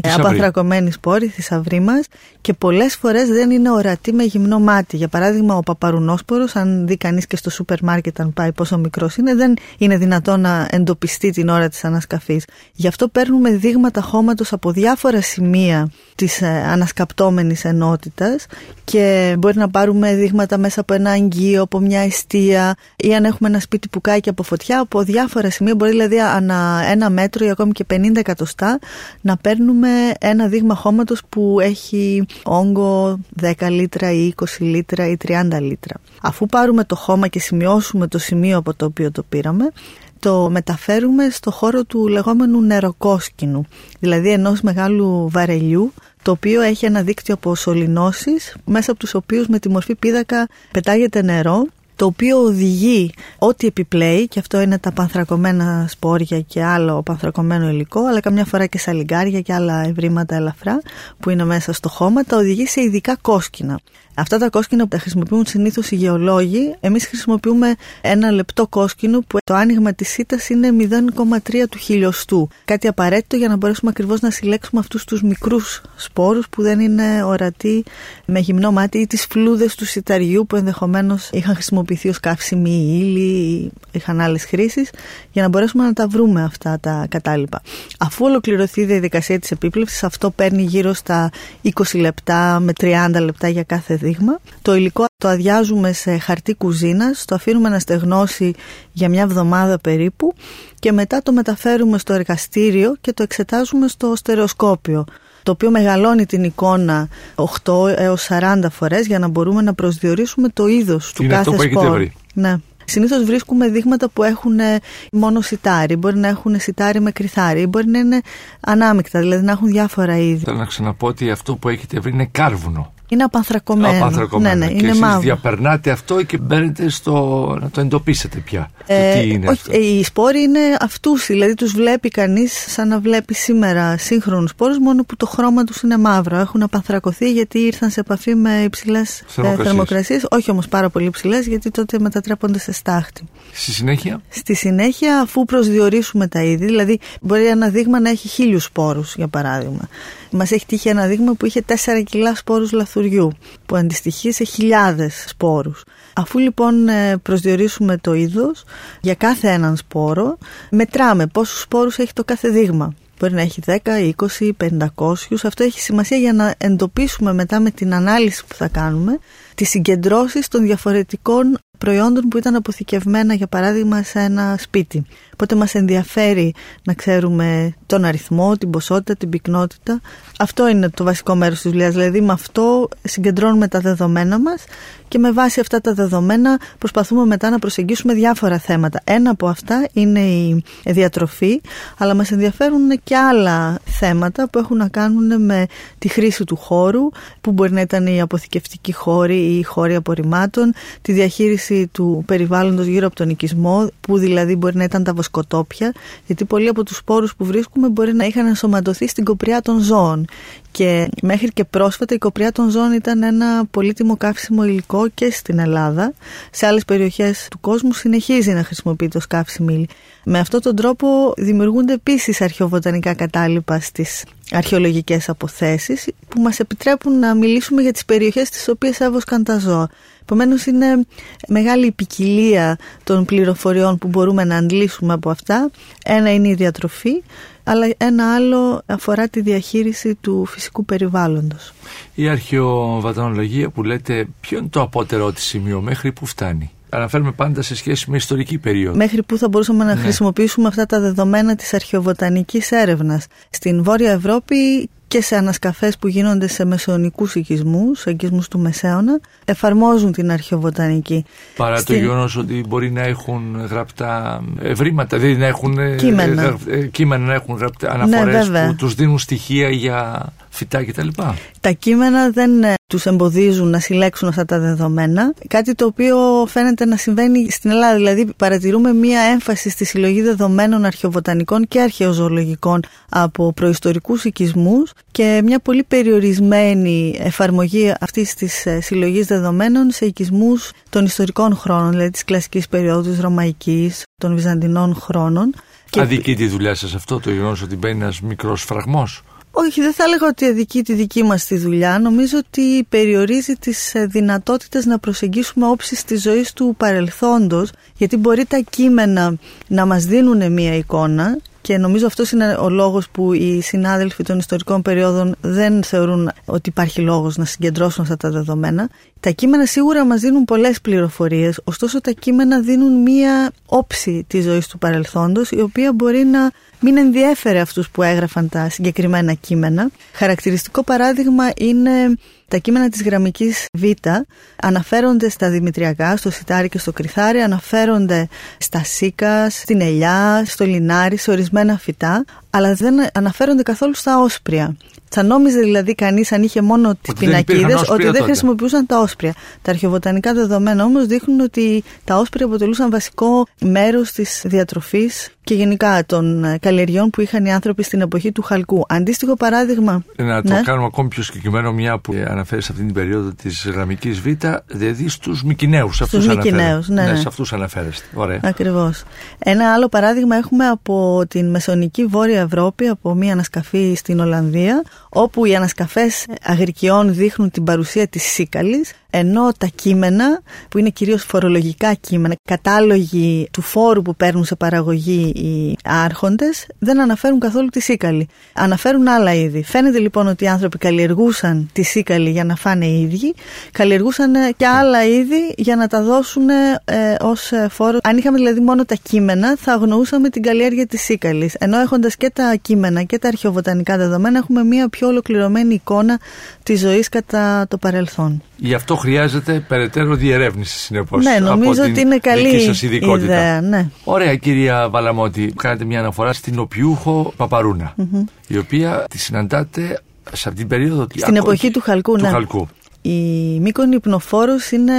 οι απανθρακωμένοι σπόροι, θησαυροί μας, και πολλές φορές δεν είναι ορατοί με γυμνό μάτι. Για παράδειγμα, ο παπαρουνόσπορος, αν δει κανείς και στο σούπερ μάρκετ, αν πάει, πόσο μικρός είναι, δεν είναι δυνατό να εντοπιστεί την ώρα της ανασκαφής. Γι' αυτό παίρνουμε δείγματα χώματος από διάφορα σημεία της ανασκαπτόμενης ενότητας και μπορεί να πάρουμε δείγματα μέσα από ένα αγγείο, από μια εστία, ή αν έχουμε ένα σπίτι που κάει και από φωτιά, από διάφορα σημεία, μπορεί δηλαδή ανά ένα μέτρο ή ακόμη και πενήντα εκατοστά να παίρνουμε ένα δείγμα χώματος που έχει όγκο δέκα λίτρα ή είκοσι λίτρα ή τριάντα λίτρα. Αφού πάρουμε το χώμα και σημειώσουμε το σημείο από το οποίο το πήραμε, το μεταφέρουμε στο χώρο του λεγόμενου νεροκόσκηνου, δηλαδή ενός μεγάλου βαρελιού, το οποίο έχει ένα δίκτυο από σωληνώσεις, μέσα από τους οποίους με τη μορφή πίδακα πετάγεται νερό, το οποίο οδηγεί ό,τι επιπλέει, και αυτό είναι τα πανθρακωμένα σπόρια και άλλο πανθρακωμένο υλικό, αλλά καμιά φορά και σαλιγκάρια και άλλα ευρήματα ελαφρά που είναι μέσα στο χώμα, τα οδηγεί σε ειδικά κόσκινα. Αυτά τα κόσκινα που τα χρησιμοποιούν συνήθως οι γεωλόγοι, εμείς χρησιμοποιούμε ένα λεπτό κόσκινο που το άνοιγμα της ήττας είναι μηδέν κόμμα τρία του χιλιοστού. Κάτι απαραίτητο για να μπορέσουμε ακριβώς να συλλέξουμε αυτούς τους μικρούς σπόρους που δεν είναι ορατοί με γυμνό μάτι, ή τις φλούδες του σιταριού που ενδεχομένως είχαν χρησιμοποιηθεί ως καύσιμη ύλη ή είχαν άλλες χρήσεις, για να μπορέσουμε να τα βρούμε αυτά τα κατάλοιπα. Αφού ολοκληρωθεί η διαδικασία της επίπλευσης, αυτό παίρνει γύρω στα είκοσι λεπτά με τριάντα λεπτά για κάθε δίπλα. παράδειγμα. Το υλικό το αδειάζουμε σε χαρτί κουζίνας, το αφήνουμε να στεγνώσει για μια εβδομάδα περίπου και μετά το μεταφέρουμε στο εργαστήριο και το εξετάζουμε στο στερεοσκόπιο, το οποίο μεγαλώνει την εικόνα οκτώ έως σαράντα φορές για να μπορούμε να προσδιορίσουμε το είδος του κάθε σπόρου. Ναι. Συνήθως βρίσκουμε δείγματα που έχουν μόνο σιτάρι, μπορεί να έχουν σιτάρι με κρυθάρι, μπορεί να είναι ανάμεικτα, δηλαδή να έχουν διάφορα είδη. Θέλω να ξαναπώ ότι αυτό που έχετε βρει είναι κάρβουνο. Είναι απανθρακωμένο. απανθρακωμένο. Ναι, ναι, και εσείς διαπερνάτε αυτό και μπαίνετε στο να το εντοπίσετε πια. Ε, το τι είναι όχι, αυτό. Οι σπόροι είναι αυτούσιοι, δηλαδή τους βλέπει κανείς σαν να βλέπει σήμερα σύγχρονους σπόρους, μόνο που το χρώμα τους είναι μαύρο. Έχουν απανθρακωθεί γιατί ήρθαν σε επαφή με υψηλές θερμοκρασίες. Όχι όμως πάρα πολύ υψηλές, γιατί τότε μετατρέπονται σε στάχτη. Στη συνέχεια. Στη συνέχεια, αφού προσδιορίσουμε τα είδη, δηλαδή μπορεί ένα δείγμα να έχει χίλιους σπόρους, για παράδειγμα. Μας έχει τύχει ένα δείγμα που είχε τέσσερα κιλά σπόρους λαθουριού, που αντιστοιχεί σε χιλιάδες σπόρους. Αφού λοιπόν προσδιορίσουμε το είδος, για κάθε έναν σπόρο μετράμε πόσους σπόρους έχει το κάθε δείγμα. Μπορεί να έχει δέκα, είκοσι, πεντακόσια. Αυτό έχει σημασία για να εντοπίσουμε μετά με την ανάλυση που θα κάνουμε τις συγκεντρώσεις των διαφορετικών προϊόντων που ήταν αποθηκευμένα, για παράδειγμα, σε ένα σπίτι. Οπότε μας ενδιαφέρει να ξέρουμε τον αριθμό, την ποσότητα, την πυκνότητα. Αυτό είναι το βασικό μέρος της δουλειάς. Δηλαδή, με αυτό συγκεντρώνουμε τα δεδομένα μας και με βάση αυτά τα δεδομένα προσπαθούμε μετά να προσεγγίσουμε διάφορα θέματα. Ένα από αυτά είναι η διατροφή, αλλά μας ενδιαφέρουν και άλλα θέματα που έχουν να κάνουν με τη χρήση του χώρου, που μπορεί να ήταν οι αποθηκευτικοί χώροι ή οι χώροι απορριμμάτων, τη διαχείριση του περιβάλλοντος γύρω από τον οικισμό, που δηλαδή μπορεί να ήταν τα βοσκοτόπια, γιατί πολλοί από τους σπόρους που βρίσκουμε μπορεί να είχαν ενσωματωθεί στην κοπριά των ζώων, και μέχρι και πρόσφατα η κοπριά των ζώων ήταν ένα πολύτιμο καύσιμο υλικό και στην Ελλάδα. Σε άλλες περιοχές του κόσμου συνεχίζει να χρησιμοποιείται ως καύσιμο ύλη. Με αυτόν τον τρόπο δημιουργούνται επίσης αρχαιοβοτανικά κατάλοιπα στις αρχαιολογικές αποθέσεις, που μας επιτρέπουν να μιλήσουμε για τις περιοχές στις οποίες έβοσκαν τα ζώα. Επομένως, είναι μεγάλη η ποικιλία των πληροφοριών που μπορούμε να αντλήσουμε από αυτά. Ένα είναι η διατροφή, αλλά ένα άλλο αφορά τη διαχείριση του φυσικού περιβάλλοντος. Η αρχαιοβατανολογία που λέτε, ποιο είναι το απότερο της σημείο, μέχρι που φτάνει? Αναφέρουμε πάντα σε σχέση με ιστορική περίοδο. Μέχρι πού θα μπορούσαμε να ναι. χρησιμοποιήσουμε αυτά τα δεδομένα της αρχαιοβοτανικής έρευνας. Στην Βόρεια Ευρώπη και σε ανασκαφές που γίνονται σε μεσαιωνικούς οικισμούς, σε οικισμούς του Μεσαίωνα, εφαρμόζουν την αρχαιοβοτανική. Παρά Στη... το γεγονός ότι μπορεί να έχουν γραπτά ευρήματα, δηλαδή να έχουν κείμενα, κείμενα να έχουν γραπτά αναφορές, ναι, που τους δίνουν στοιχεία για φυτά κτλ. Τα, τα κείμενα δεν τους εμποδίζουν να συλλέξουν αυτά τα δεδομένα, κάτι το οποίο φαίνεται να συμβαίνει στην Ελλάδα. Δηλαδή παρατηρούμε μία έμφαση στη συλλογή δεδομένων αρχαιοβοτανικών και αρχαιοζωολογικών από προϊστορικούς οικισμούς και μια πολύ περιορισμένη εφαρμογή αυτής της συλλογής δεδομένων σε οικισμούς των ιστορικών χρόνων, δηλαδή της κλασικής περίοδου, της ρωμαϊκής, των βυζαντινών χρόνων. Αδικεί τη δουλειά σας αυτό το γεγονός ότι μπαίνει ένας μικρός φραγμός? Όχι, δεν θα έλεγα ότι αδικεί τη δική μας τη δουλειά. Νομίζω ότι περιορίζει τις δυνατότητες να προσεγγίσουμε όψεις της ζωής του παρελθόντος, γιατί μπορεί τα κείμενα να μας δίνουν μία εικόνα, και νομίζω αυτός είναι ο λόγος που οι συνάδελφοι των ιστορικών περιόδων δεν θεωρούν ότι υπάρχει λόγος να συγκεντρώσουν αυτά τα δεδομένα. Τα κείμενα σίγουρα μας δίνουν πολλές πληροφορίες, ωστόσο τα κείμενα δίνουν μία όψη της ζωής του παρελθόντος, η οποία μπορεί να μην ενδιέφερε αυτούς που έγραφαν τα συγκεκριμένα κείμενα. Χαρακτηριστικό παράδειγμα είναι τα κείμενα της γραμμικής Β. Αναφέρονται στα δημητριακά, στο σιτάρι και στο κρυθάρι, αναφέρονται στα σίκα, στην ελιά, στο λινάρι, σε ορισμένα φυτά, αλλά δεν αναφέρονται καθόλου στα όσπρια. Θα νόμιζε δηλαδή κανείς, αν είχε μόνο τις πινακίδες, ότι δεν τότε. χρησιμοποιούσαν τα όσπρια. Τα αρχαιοβοτανικά δεδομένα όμως δείχνουν ότι τα όσπρια αποτελούσαν βασικό μέρος της διατροφής και γενικά των καλλιεργιών που είχαν οι άνθρωποι στην εποχή του χαλκού. Αντίστοιχο παράδειγμα. Να το ναι. κάνουμε ακόμη πιο συγκεκριμένο, μια που αναφέρει σε αυτήν την περίοδο της γραμμικής Β, δηλαδή στους Μικηναίους. Στους Μικηναίους, ναι, ναι. ναι. Σε αυτούς αναφέρεστε. Ωραία. Ακριβώς. Ένα άλλο παράδειγμα έχουμε από την μεσαιωνική Βόρεια Ευρώπη, από μια ανασκαφή στην Ολλανδία, όπου οι ανασκαφές αγρικιών δείχνουν την παρουσία της σίκαλης, ενώ τα κείμενα που είναι κυρίως φορολογικά κείμενα, κατάλογοι του φόρου που παίρνουν σε παραγωγή οι άρχοντες, δεν αναφέρουν καθόλου τη σίκαλη. Αναφέρουν άλλα είδη. Φαίνεται λοιπόν ότι οι άνθρωποι καλλιεργούσαν τη σίκαλη για να φάνε οι ίδιοι, καλλιεργούσαν και άλλα είδη για να τα δώσουν ε, ως φόρο. Αν είχαμε δηλαδή μόνο τα κείμενα, θα αγνοούσαμε την καλλιέργεια της σίκαλης. Ενώ έχοντας και τα κείμενα και τα αρχαιοβοτανικά δεδομένα, έχουμε μια πιο ολοκληρωμένη εικόνα της ζωής κατά το παρελθόν. Γι' αυτό χρειάζεται περαιτέρω διερεύνηση, συνεπώς. Ναι, νομίζω ότι είναι καλή ιδέα. Ναι. Ωραία, κυρία Βαλαμώτη, κάνετε μια αναφορά στην Οπιούχο Παπαρούνα, mm-hmm. η οποία τη συναντάτε σε αυτή την περίοδο. Στην ακό... εποχή του Χαλκού, του ναι. Χαλκού. Η Μύκονη Υπνοφόρος είναι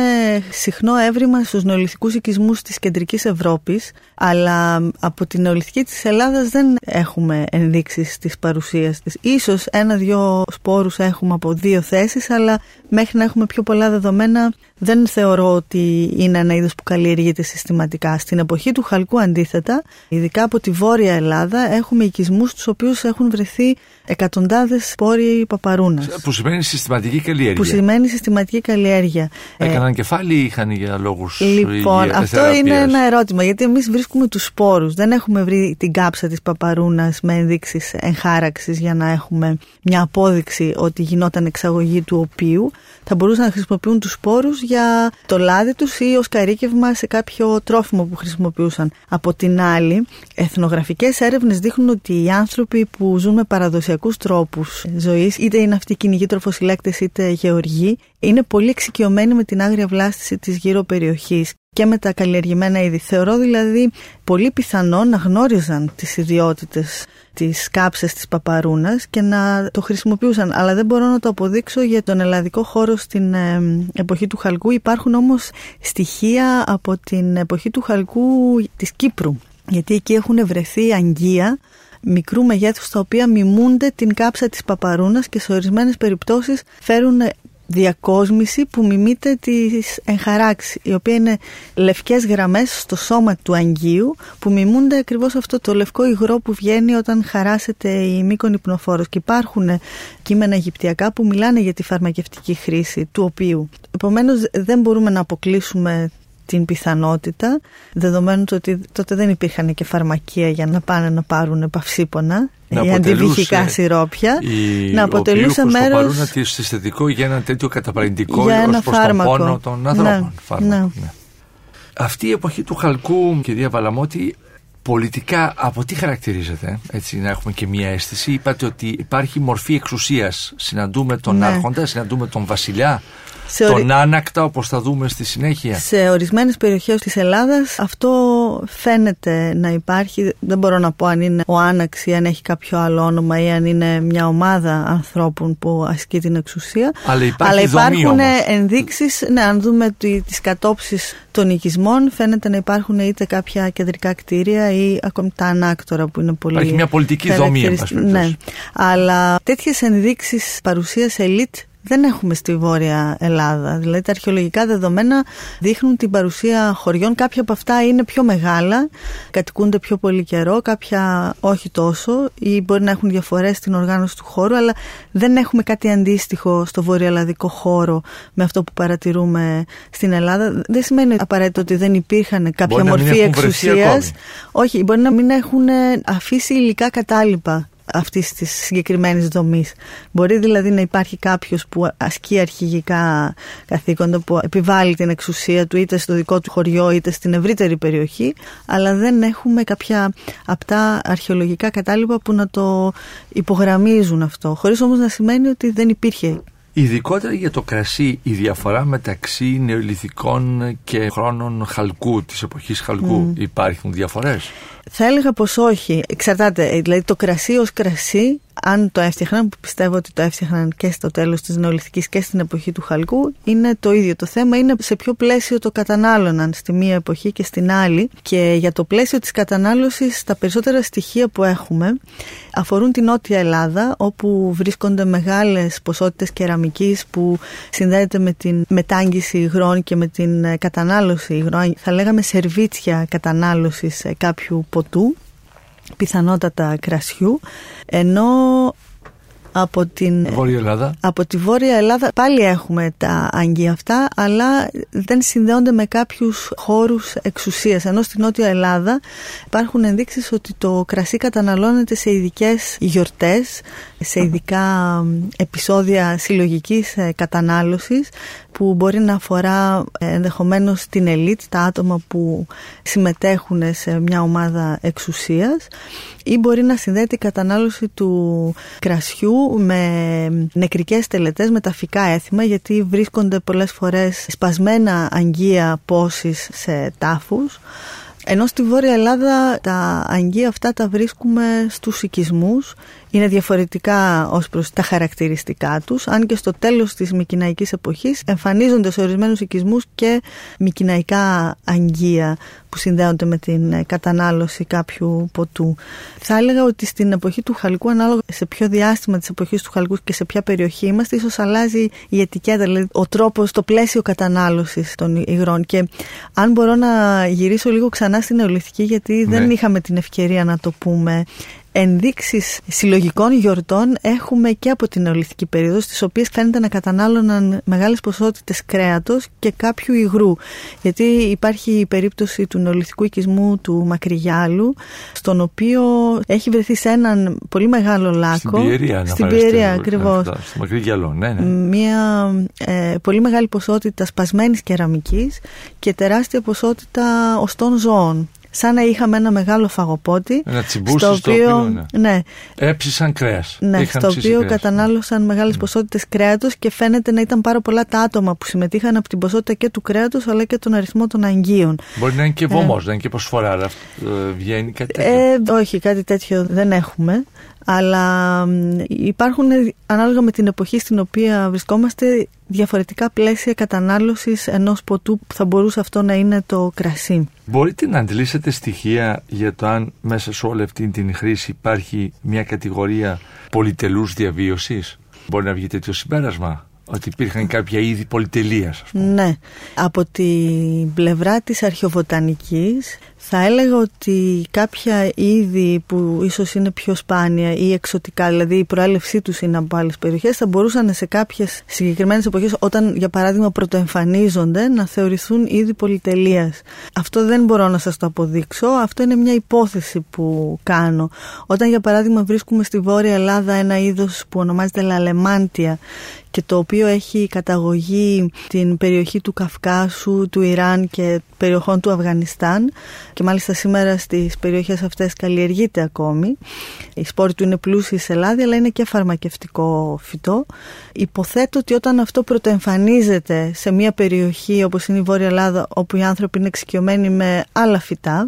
συχνό έβριμα στους νεολιθικούς οικισμούς της κεντρικής Ευρώπης, αλλά από την νεολιθική της Ελλάδας δεν έχουμε ενδείξεις της παρουσίας της. Ίσως ένα-δυο σπόρους έχουμε από δύο θέσεις, αλλά μέχρι να έχουμε πιο πολλά δεδομένα δεν θεωρώ ότι είναι ένα είδος που καλλιεργείται συστηματικά. Στην εποχή του Χαλκού, αντίθετα, ειδικά από τη Βόρεια Ελλάδα, έχουμε οικισμούς στους οποίους έχουν βρεθεί εκατοντάδες σπόροι παπαρούνας. Που σημαίνει συστηματική καλλιέργεια. Είναι συστηματική καλλιέργεια. Έκαναν κεφάλι ή είχαν για λόγους υγείας? Λοιπόν, υγεία, αυτό θεραπείας. Είναι ένα ερώτημα, γιατί εμείς βρίσκουμε τους σπόρους. Δεν έχουμε βρει την κάψα της παπαρούνας με ενδείξεις εγχάραξης για να έχουμε μια απόδειξη ότι γινόταν εξαγωγή του οποίου. Θα μπορούσαν να χρησιμοποιούν τους σπόρους για το λάδι τους ή ως καρύκευμα σε κάποιο τρόφιμο που χρησιμοποιούσαν. Από την άλλη, εθνογραφικές έρευνες δείχνουν ότι οι άνθρωποι που ζουν με παραδοσιακούς τρόπους ζωής, είτε είναι αυτοί κυνηγοί, τροφοσυλλέκτες, είτε γεωργοί, είναι πολύ εξοικειωμένοι με την άγρια βλάστηση της γύρω περιοχής και με τα καλλιεργημένα είδη. Θεωρώ δηλαδή πολύ πιθανό να γνώριζαν τις ιδιότητες της κάψας της παπαρούνας και να το χρησιμοποιούσαν, αλλά δεν μπορώ να το αποδείξω για τον ελλαδικό χώρο στην εποχή του Χαλκού. Υπάρχουν όμως στοιχεία από την εποχή του Χαλκού της Κύπρου, γιατί εκεί έχουν βρεθεί αγκία μικρού μεγέθους τα οποία μιμούνται την κάψα της παπαρούνας και σε ορισμένες περιπτώσεις φέρουν διακόσμηση που μιμείται τις εγχαράξεις, η οποία είναι λευκές γραμμές στο σώμα του αγγείου που μιμούνται ακριβώς αυτό το λευκό υγρό που βγαίνει όταν χαράσεται η Μύκονη Υπνοφόρος. Και υπάρχουν κείμενα αιγυπτιακά που μιλάνε για τη φαρμακευτική χρήση του οποίου. Επομένως δεν μπορούμε να αποκλείσουμε την πιθανότητα, δεδομένου ότι τότε δεν υπήρχαν και φαρμακεία για να πάνε να πάρουν παυσίπονα ή αντιβυχικά σιρόπια, η... να αποτελούσε μέρος συστατικό για ένα τέτοιο καταπαρυντικό ως προς τον πόνο των ανθρώπων. Ναι. Ναι. Ναι. Αυτή η εποχή του Χαλκού, κυρία Βαλαμώτη, πολιτικά από τι χαρακτηρίζεται, έτσι να έχουμε και μία αίσθηση? Είπατε ότι υπάρχει μορφή εξουσίας. Συναντούμε τον ναι. άρχοντα, συναντούμε τον βασιλιά, σε τον ορι... άνακτα, όπως θα δούμε στη συνέχεια. Σε ορισμένες περιοχές της Ελλάδας αυτό φαίνεται να υπάρχει. Δεν μπορώ να πω αν είναι ο άναξ ή αν έχει κάποιο άλλο όνομα ή αν είναι μια ομάδα ανθρώπων που ασκεί την εξουσία. Αλλά, Αλλά υπάρχουν ενδείξεις. Ναι, αν δούμε τις κατόψεις των οικισμών, φαίνεται να υπάρχουν είτε κάποια κεντρικά κτίρια ή ακόμη τα ανάκτορα που είναι πολύ. Υπάρχει μια πολιτική δομή, εν πάση περιπτώσει. Ναι. Αλλά τέτοιες ενδείξεις παρουσίας ελίτ δεν έχουμε στη Βόρεια Ελλάδα. Δηλαδή τα αρχαιολογικά δεδομένα δείχνουν την παρουσία χωριών. Κάποια από αυτά είναι πιο μεγάλα, κατοικούνται πιο πολύ καιρό, κάποια όχι τόσο, ή μπορεί να έχουν διαφορές στην οργάνωση του χώρου, αλλά δεν έχουμε κάτι αντίστοιχο στο βορειοελλαδικό χώρο με αυτό που παρατηρούμε στην Ελλάδα. Δεν σημαίνει απαραίτητο ότι δεν υπήρχαν κάποια μορφή εξουσίας. Όχι, μπορεί να μην έχουν αφήσει υλικά κατάλοιπα αυτής της συγκεκριμένης δομής. Μπορεί δηλαδή να υπάρχει κάποιος που ασκεί αρχηγικά καθήκοντα, που επιβάλλει την εξουσία του είτε στο δικό του χωριό είτε στην ευρύτερη περιοχή, αλλά δεν έχουμε κάποια απτά αρχαιολογικά κατάλοιπα που να το υπογραμμίζουν αυτό, χωρίς όμως να σημαίνει ότι δεν υπήρχε. Ειδικότερα για το κρασί, η διαφορά μεταξύ νεολιθικών και χρόνων Χαλκού, της εποχής Χαλκού, mm. υπάρχουν διαφορές? Θα έλεγα πως όχι. Εξαρτάται, δηλαδή το κρασί ως κρασί, αν το έφτιαχναν, που πιστεύω ότι το έφτιαχναν και στο τέλος της νεολιθικής και στην εποχή του Χαλκού, είναι το ίδιο. Το θέμα είναι σε ποιο πλαίσιο το κατανάλωναν στη μία εποχή και στην άλλη. Και για το πλαίσιο της κατανάλωσης, τα περισσότερα στοιχεία που έχουμε αφορούν την Νότια Ελλάδα, όπου βρίσκονται μεγάλες ποσότητες κεραμικής που συνδέεται με την μετάγγιση υγρών και με την κατανάλωση υγρών. Θα λέγαμε σερβίτσια κατανάλωσης κάποιου ποτού, πιθανότατα κρασιού, ενώ από την Βόρεια Ελλάδα. Από τη Βόρεια Ελλάδα πάλι έχουμε τα αγγεία αυτά, αλλά δεν συνδέονται με κάποιους χώρους εξουσίας. Ενώ στη Νότια Ελλάδα υπάρχουν ενδείξεις ότι το κρασί καταναλώνεται σε ειδικές γιορτές, σε ειδικά επεισόδια συλλογικής κατανάλωσης, που μπορεί να αφορά ενδεχομένως την ελίτ, τα άτομα που συμμετέχουν σε μια ομάδα εξουσίας, ή μπορεί να συνδέεται η κατανάλωση του κρασιού με νεκρικές τελετές, με ταφικά έθιμα, γιατί βρίσκονται πολλές φορές σπασμένα αγγεία πόσης σε τάφους. Ενώ στη Βόρεια Ελλάδα τα αγγεία αυτά τα βρίσκουμε στους οικισμούς. Είναι διαφορετικά ως προς τα χαρακτηριστικά τους, αν και στο τέλος της μικηναϊκής εποχής εμφανίζονται σε ορισμένους οικισμούς και μικηναϊκά αγγεία που συνδέονται με την κατανάλωση κάποιου ποτού. Θα έλεγα ότι στην εποχή του χαλκού, ανάλογα σε ποιο διάστημα της εποχής του χαλκού και σε ποια περιοχή είμαστε, ίσως αλλάζει η ετικέτα, δηλαδή ο τρόπος, το πλαίσιο κατανάλωσης των υγρών. Και αν μπορώ να γυρίσω λίγο ξανά στην Νεολιθική, γιατί ναι. δεν είχαμε την ευκαιρία να το πούμε. Ενδείξεις συλλογικών γιορτών έχουμε και από την Νεολιθική περίοδο, στις οποίες φαίνεται να κατανάλωναν μεγάλες ποσότητες κρέατος και κάποιου υγρού. Γιατί υπάρχει η περίπτωση του νεολιθικού οικισμού του Μακρυγιάλου, στον οποίο έχει βρεθεί σε έναν πολύ μεγάλο λάκκο. Στην Πιερία, στην Πιερία ακριβώς. Στο Μακρυγιάλο, ναι, ναι. Μια ε, πολύ μεγάλη ποσότητα σπασμένης κεραμικής και τεράστια ποσότητα οστών ζώων. Σαν να είχαμε ένα μεγάλο φαγοπότη, ένα τσιμπούσι, στο οποίο, στο οποίο ναι. έψησαν κρέας. Ναι, στο οποίο κρέας. Κατανάλωσαν μεγάλες mm. ποσότητες κρέατος, και φαίνεται να ήταν πάρα πολλά τα άτομα που συμμετείχαν από την ποσότητα και του κρέατος αλλά και τον αριθμό των αγγείων. Μπορεί να είναι και βωμός, ε, να είναι και προσφορά, αλλά ε, βγαίνει κάτι τέτοιο. Ε, όχι, κάτι τέτοιο δεν έχουμε. Αλλά υπάρχουν, ανάλογα με την εποχή στην οποία βρισκόμαστε, διαφορετικά πλαίσια κατανάλωσης ενός ποτού που θα μπορούσε αυτό να είναι το κρασί. Μπορείτε να αντλήσετε στοιχεία για το αν μέσα σε όλη αυτή την χρήση υπάρχει μια κατηγορία πολυτελούς διαβίωσης? Μπορεί να βγει τέτοιο συμπέρασμα, ότι υπήρχαν κάποια είδη πολυτελείας, ας πούμε. Ναι. Από την πλευρά της αρχαιοβοτανικής θα έλεγα ότι κάποια είδη που ίσως είναι πιο σπάνια ή εξωτικά, δηλαδή η προέλευσή τους είναι από άλλες περιοχές, θα μπορούσαν σε κάποιες συγκεκριμένες εποχές, όταν για παράδειγμα πρωτοεμφανίζονται, να θεωρηθούν είδη πολυτελείας. Αυτό δεν μπορώ να σας το αποδείξω, αυτό είναι μια υπόθεση που κάνω. Όταν για παράδειγμα βρίσκουμε στη Βόρεια Ελλάδα ένα είδος που ονομάζεται Λαλεμάντια, και το οποίο έχει καταγωγή την περιοχή του Καυκάσου, του Ιράν και περιοχών του Αφγανιστάν, και μάλιστα σήμερα στις περιοχές αυτές καλλιεργείται ακόμη. Η σπόρη του είναι πλούσιοι σε λάδι, αλλά είναι και φαρμακευτικό φυτό. Υποθέτω ότι όταν αυτό πρωτοεμφανίζεται σε μια περιοχή όπως είναι η Βόρεια Ελλάδα, όπου οι άνθρωποι είναι εξοικειωμένοι με άλλα φυτά,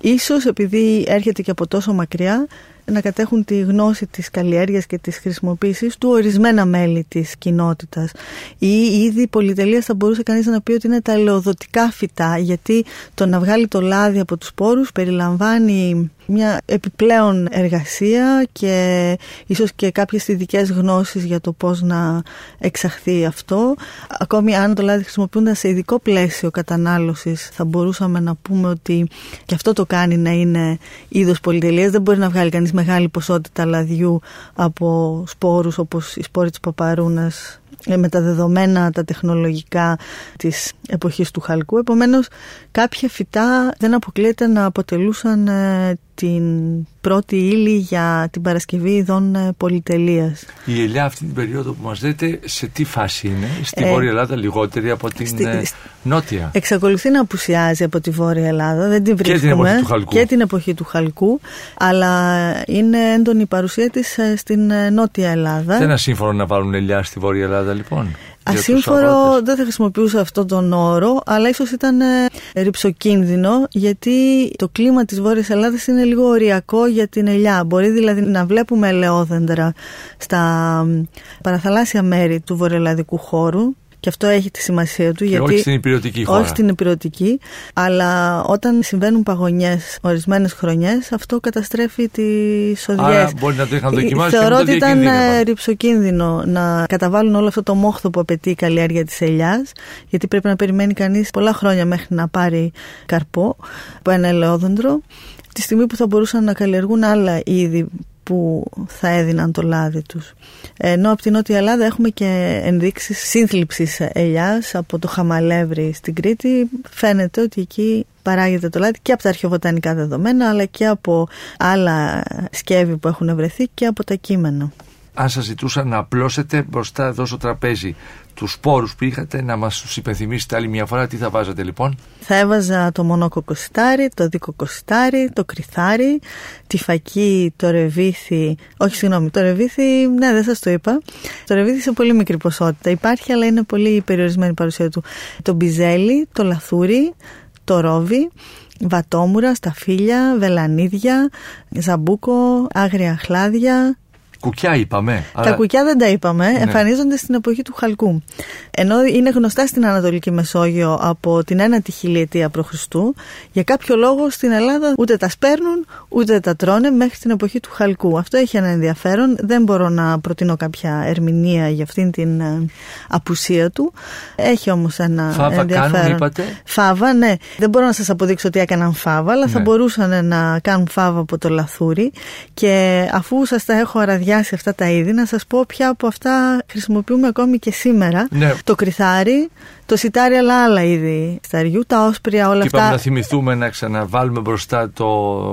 ίσως επειδή έρχεται και από τόσο μακριά, να κατέχουν τη γνώση της καλλιέργειας και της χρησιμοποίησης του ορισμένα μέλη της κοινότητας. Ή ήδη πολυτελείας θα μπορούσε κανείς να πει ότι είναι τα ελαιοδοτικά φυτά, γιατί το να βγάλει το λάδι από τους σπόρους περιλαμβάνει μια επιπλέον εργασία και ίσως και κάποιες ειδικές γνώσεις για το πώς να εξαχθεί αυτό. Ακόμη αν το λάδι χρησιμοποιούνται σε ειδικό πλαίσιο κατανάλωσης, θα μπορούσαμε να πούμε ότι και αυτό το κάνει να είναι είδος πολυτελείας. Δεν μπορεί να βγάλει κανείς μεγάλη ποσότητα λαδιού από σπόρους όπως η σπόρη της παπαρούνας, με τα δεδομένα τα τεχνολογικά της εποχής του χαλκού. Επομένως κάποια φυτά δεν αποκλείεται να αποτελούσαν την πρώτη ύλη για την παρασκευή ειδών πολυτελείας. Η ελιά αυτή την περίοδο που μας λέτε σε τι φάση είναι? Στη ε, Βόρεια Ελλάδα λιγότερη από την στη, ε, Νότια. Εξακολουθεί να απουσιάζει από τη Βόρεια Ελλάδα, δεν την βρίσκουμε, και, και την εποχή του χαλκού, αλλά είναι έντονη η παρουσία της στην Νότια Ελλάδα. Δεν είναι ασύμφωνο να βάλουν ελιά στη Βόρεια Ελλάδα λοιπόν? Ασύμφορο δεν θα χρησιμοποιούσα αυτόν τον όρο, αλλά ίσως ήταν ρυψοκίνδυνο, γιατί το κλίμα της Βόρειας Ελλάδας είναι λίγο οριακό για την ελιά. Μπορεί δηλαδή να βλέπουμε ελαιόδεντρα στα παραθαλάσσια μέρη του βορειοελλαδικού χώρου, και αυτό έχει τη σημασία του. Και γιατί όχι στην υπηρετική χώρα. Όχι στην υπηρετική, αλλά όταν συμβαίνουν παγωνιές ορισμένες χρονιές, αυτό καταστρέφει τις οδιές. Άρα μπορεί να το είχαν δοκιμάσει. Θεωρώ ότι ήταν ρυψοκίνδυνο να καταβάλουν όλο αυτό το μόχθο που απαιτεί η καλλιέργεια της ελιάς, γιατί πρέπει να περιμένει κανείς πολλά χρόνια μέχρι να πάρει καρπό από ένα ελαιόδεντρο, τη στιγμή που θα μπορούσαν να καλλιεργούν άλλα είδη που θα έδιναν το λάδι τους. Ενώ από την Νότια Ελλάδα έχουμε και ενδείξεις σύνθλιψης ελιάς από το Χαμαλεύρι στην Κρήτη. Φαίνεται ότι εκεί παράγεται το λάδι και από τα αρχαιοβοτανικά δεδομένα, αλλά και από άλλα σκεύη που έχουν βρεθεί και από τα κείμενα. Αν σας ζητούσα να απλώσετε μπροστά εδώ στο τραπέζι τους σπόρους που είχατε, να μας τους υπενθυμίσετε άλλη μια φορά, τι θα βάζατε λοιπόν? Θα έβαζα το μονοκοκοστάρι, το δικοκοστάρι, το κρυθάρι, τη φακή, το ρεβίθι. Όχι, συγγνώμη, το ρεβίθι, ναι, δεν σας το είπα. Το ρεβίθι σε πολύ μικρή ποσότητα υπάρχει, αλλά είναι πολύ περιορισμένη η παρουσία του. Το μπιζέλι, το λαθούρι, το ρόβι, βατόμουρα, σταφύλια, βελανίδια, ζαμπούκο, άγρια χλάδια. Κουκιά είπαμε. Τα αλλά... κουκιά δεν τα είπαμε, ναι. Εμφανίζονται στην εποχή του χαλκού. Ενώ είναι γνωστά στην Ανατολική Μεσόγειο από την ένατη χιλιετία π.Χ., για κάποιο λόγο στην Ελλάδα ούτε τα σπέρνουν ούτε τα τρώνε μέχρι την εποχή του χαλκού. Αυτό έχει ένα ενδιαφέρον, δεν μπορώ να προτείνω κάποια ερμηνεία για αυτήν την απουσία του. Έχει όμως ένα φάβα ενδιαφέρον. Κάνουν, είπατε. Φάβα, ναι. Δεν μπορώ να σας αποδείξω ότι έκαναν φάβα, αλλά ναι, θα μπορούσαν να κάνουν φάβα από το λαθούρι. Και αφού σας τα έχω αραδιά σε αυτά τα είδη, να σας πω ποια από αυτά χρησιμοποιούμε ακόμη και σήμερα. Ναι. Το κρυθάρι, το σιτάρι, αλλά άλλα είδη σταριού, τα όσπρια, όλα και αυτά. Και πάμε να θυμηθούμε να ξαναβάλουμε μπροστά το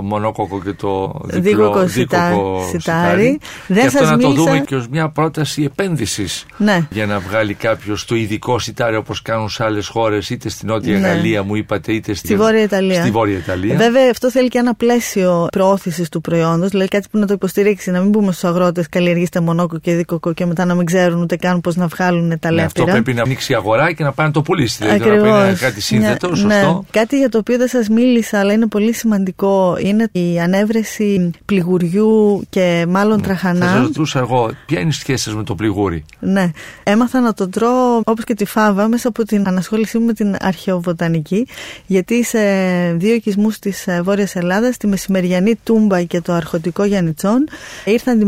μονόκοκο και το διπλό δίκοκο σιτάρι. σιτάρι. Δεν και αυτό να μίλησα... το δούμε και ως μια πρόταση επένδυσης, ναι, για να βγάλει κάποιος το ειδικό σιτάρι, όπως κάνουν σε άλλες χώρες, είτε στην Νότια, ναι, Γαλλία μου είπατε, είτε στη... στη, Βόρεια Ιταλία. στη Βόρεια Ιταλία. Βέβαια αυτό θέλει και ένα πλαίσιο προώθησης του προϊόντος, δηλαδή κάτι που να το υποστηρίξει, να μην πούμε στους αγρότες καλλιεργήστε μονόκο και δίκοκο και μετά να μην ξέρουν ούτε καν πώς να βγάλουν τα λέφτυρα. Αυτό πρέπει να ανοίξει η αγορά και να πάνε να το πουλήσει. Δεν δηλαδή, είναι κάτι σύνθετο, ναι, σωστό. Ναι. Κάτι για το οποίο δεν σας μίλησα, αλλά είναι πολύ σημαντικό, είναι η ανέβρεση πληγουριού και μάλλον ναι, τραχανά. Θα σας ρωτούσα εγώ, ποια είναι η σχέση σας με το πληγούρι? Ναι, έμαθα να το τρώω όπως και τη φάβα μέσα από την ανασχόλησή μου με την αρχαιοβοτανική, γιατί σε δύο οικισμούς της Βόρειας Ελλάδας, τη Μεσημεριανή Τούμπα και το Αρχοντικό Γιανιτσόν, ήρθαν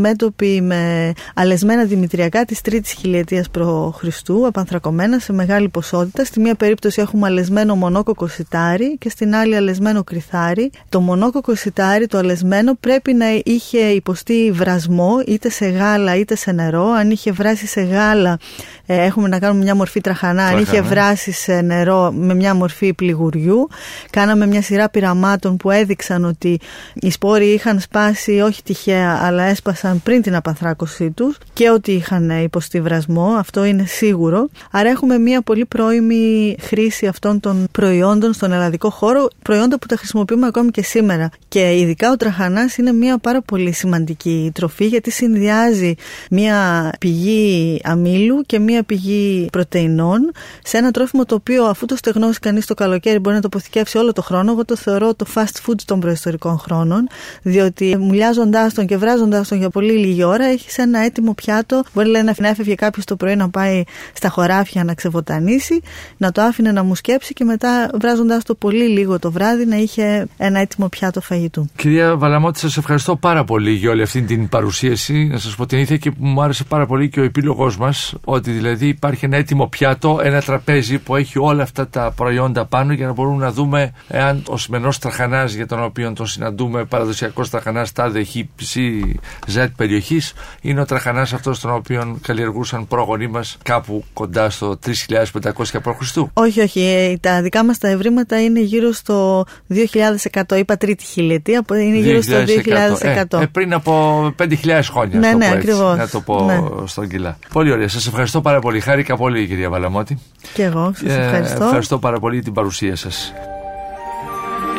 με αλεσμένα δημητριακά της τρίτης χιλιετίας π.Χ., απανθρακωμένα σε μεγάλη ποσότητα. Στη μία περίπτωση έχουμε αλεσμένο μονόκοκο σιτάρι και στην άλλη αλεσμένο κρυθάρι. Το μονόκοκο σιτάρι, το αλεσμένο, πρέπει να είχε υποστεί βρασμό είτε σε γάλα είτε σε νερό. Αν είχε βράσει σε γάλα, έχουμε να κάνουμε μια μορφή τραχανά. Αν είχε βράσει σε νερό, με μια μορφή πληγουριού. Κάναμε μια σειρά πειραμάτων που έδειξαν ότι οι σπόροι είχαν σπάσει όχι τυχαία, αλλά έσπασαν πριν την απανθράκωσή τους και ότι είχαν υποστεί βρασμό, αυτό είναι σίγουρο. Άρα έχουμε μια πολύ πρώιμη χρήση αυτών των προϊόντων στον ελλαδικό χώρο, προϊόντα που τα χρησιμοποιούμε ακόμη και σήμερα. Και ειδικά ο τραχανάς είναι μια πάρα πολύ σημαντική τροφή, γιατί συνδυάζει μια πηγή αμύλου και μια πηγή πρωτεϊνών σε ένα τρόφιμο το οποίο, αφού το στεγνώσει κανείς το καλοκαίρι, μπορεί να το αποθηκεύσει όλο το χρόνο. Εγώ το θεωρώ το fast food των προϊστορικών χρόνων, διότι μουλιάζοντάς τον και βράζοντάς τον για πολύ λίγη ώρα, έχεις ένα έτοιμο πιάτο. Μπορεί λέει, να έφευγε κάποιος το πρωί να πάει στα χωράφια να ξεβοτανίσει, να το άφηνε να μου σκέψει και μετά, βράζοντας το πολύ λίγο το βράδυ, να είχε ένα έτοιμο πιάτο φαγητού. Κυρία Βαλαμώτη, σας ευχαριστώ πάρα πολύ για όλη αυτή την παρουσίαση. Να σας πω την ήθελα και που μου άρεσε πάρα πολύ και ο επίλογός μας, ότι δηλαδή υπάρχει ένα έτοιμο πιάτο, ένα τραπέζι που έχει όλα αυτά τα προϊόντα πάνω για να μπορούμε να δούμε εάν ο σημερινός τραχανάς, για τον οποίο τον συναντούμε, παραδοσιακός τραχανάς τάδε χι ψι ζετ περιοχής, είναι ο τραχανάς αυτός τον οποίο καλλιεργούσαν πρόγονοί μας κάπου κοντά στο τρεις χιλιάδες πεντακόσια π.Χ. Όχι, όχι. Τα δικά μας τα ευρήματα είναι γύρω στο δύο χιλιάδες εκατό. Είπα τρίτη χιλιετία, είναι γύρω στο δύο χιλιάδες εκατό. Ε, ε, πριν από πέντε χιλιάδες χρόνια. Ναι, ναι, ακριβώς. Να το πω ναι. στον κιλά. Πολύ ωραία. Σας ευχαριστώ πάρα πολύ. Χάρηκα πολύ, κυρία Βαλαμώτη. Και εγώ. Σας ευχαριστώ. Ε, ευχαριστώ πάρα πολύ την παρουσία σας.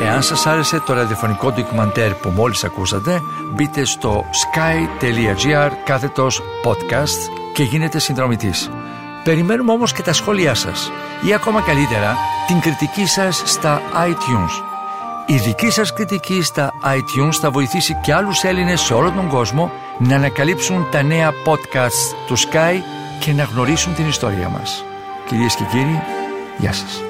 Εάν σας άρεσε το ραδιοφωνικό ντοκιμαντέρ που μόλις ακούσατε, μπείτε στο sky.gr κάθετος podcast και γίνετε συνδρομητής. Περιμένουμε όμως και τα σχόλιά σας ή ακόμα καλύτερα την κριτική σας στα iTunes. Η δική σας κριτική στα iTunes θα βοηθήσει και άλλους Έλληνες σε όλο τον κόσμο να ανακαλύψουν τα νέα podcasts του Sky και να γνωρίσουν την ιστορία μας. Κυρίες και κύριοι, γεια σας.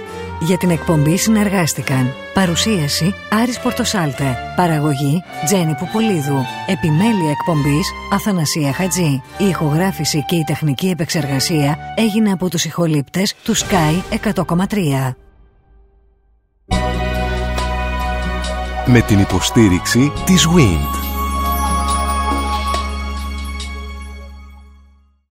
Για την εκπομπή συνεργάστηκαν παρουσίαση Άρης Πορτοσάλτε, παραγωγή Τζένι Πουπολίδου, επιμέλεια εκπομπής Αθανασία Χατζή. Η ηχογράφηση και η τεχνική επεξεργασία έγινε από τους ηχολήπτες του Sky εκατό κόμμα τρία. Με την υποστήριξη της WIND.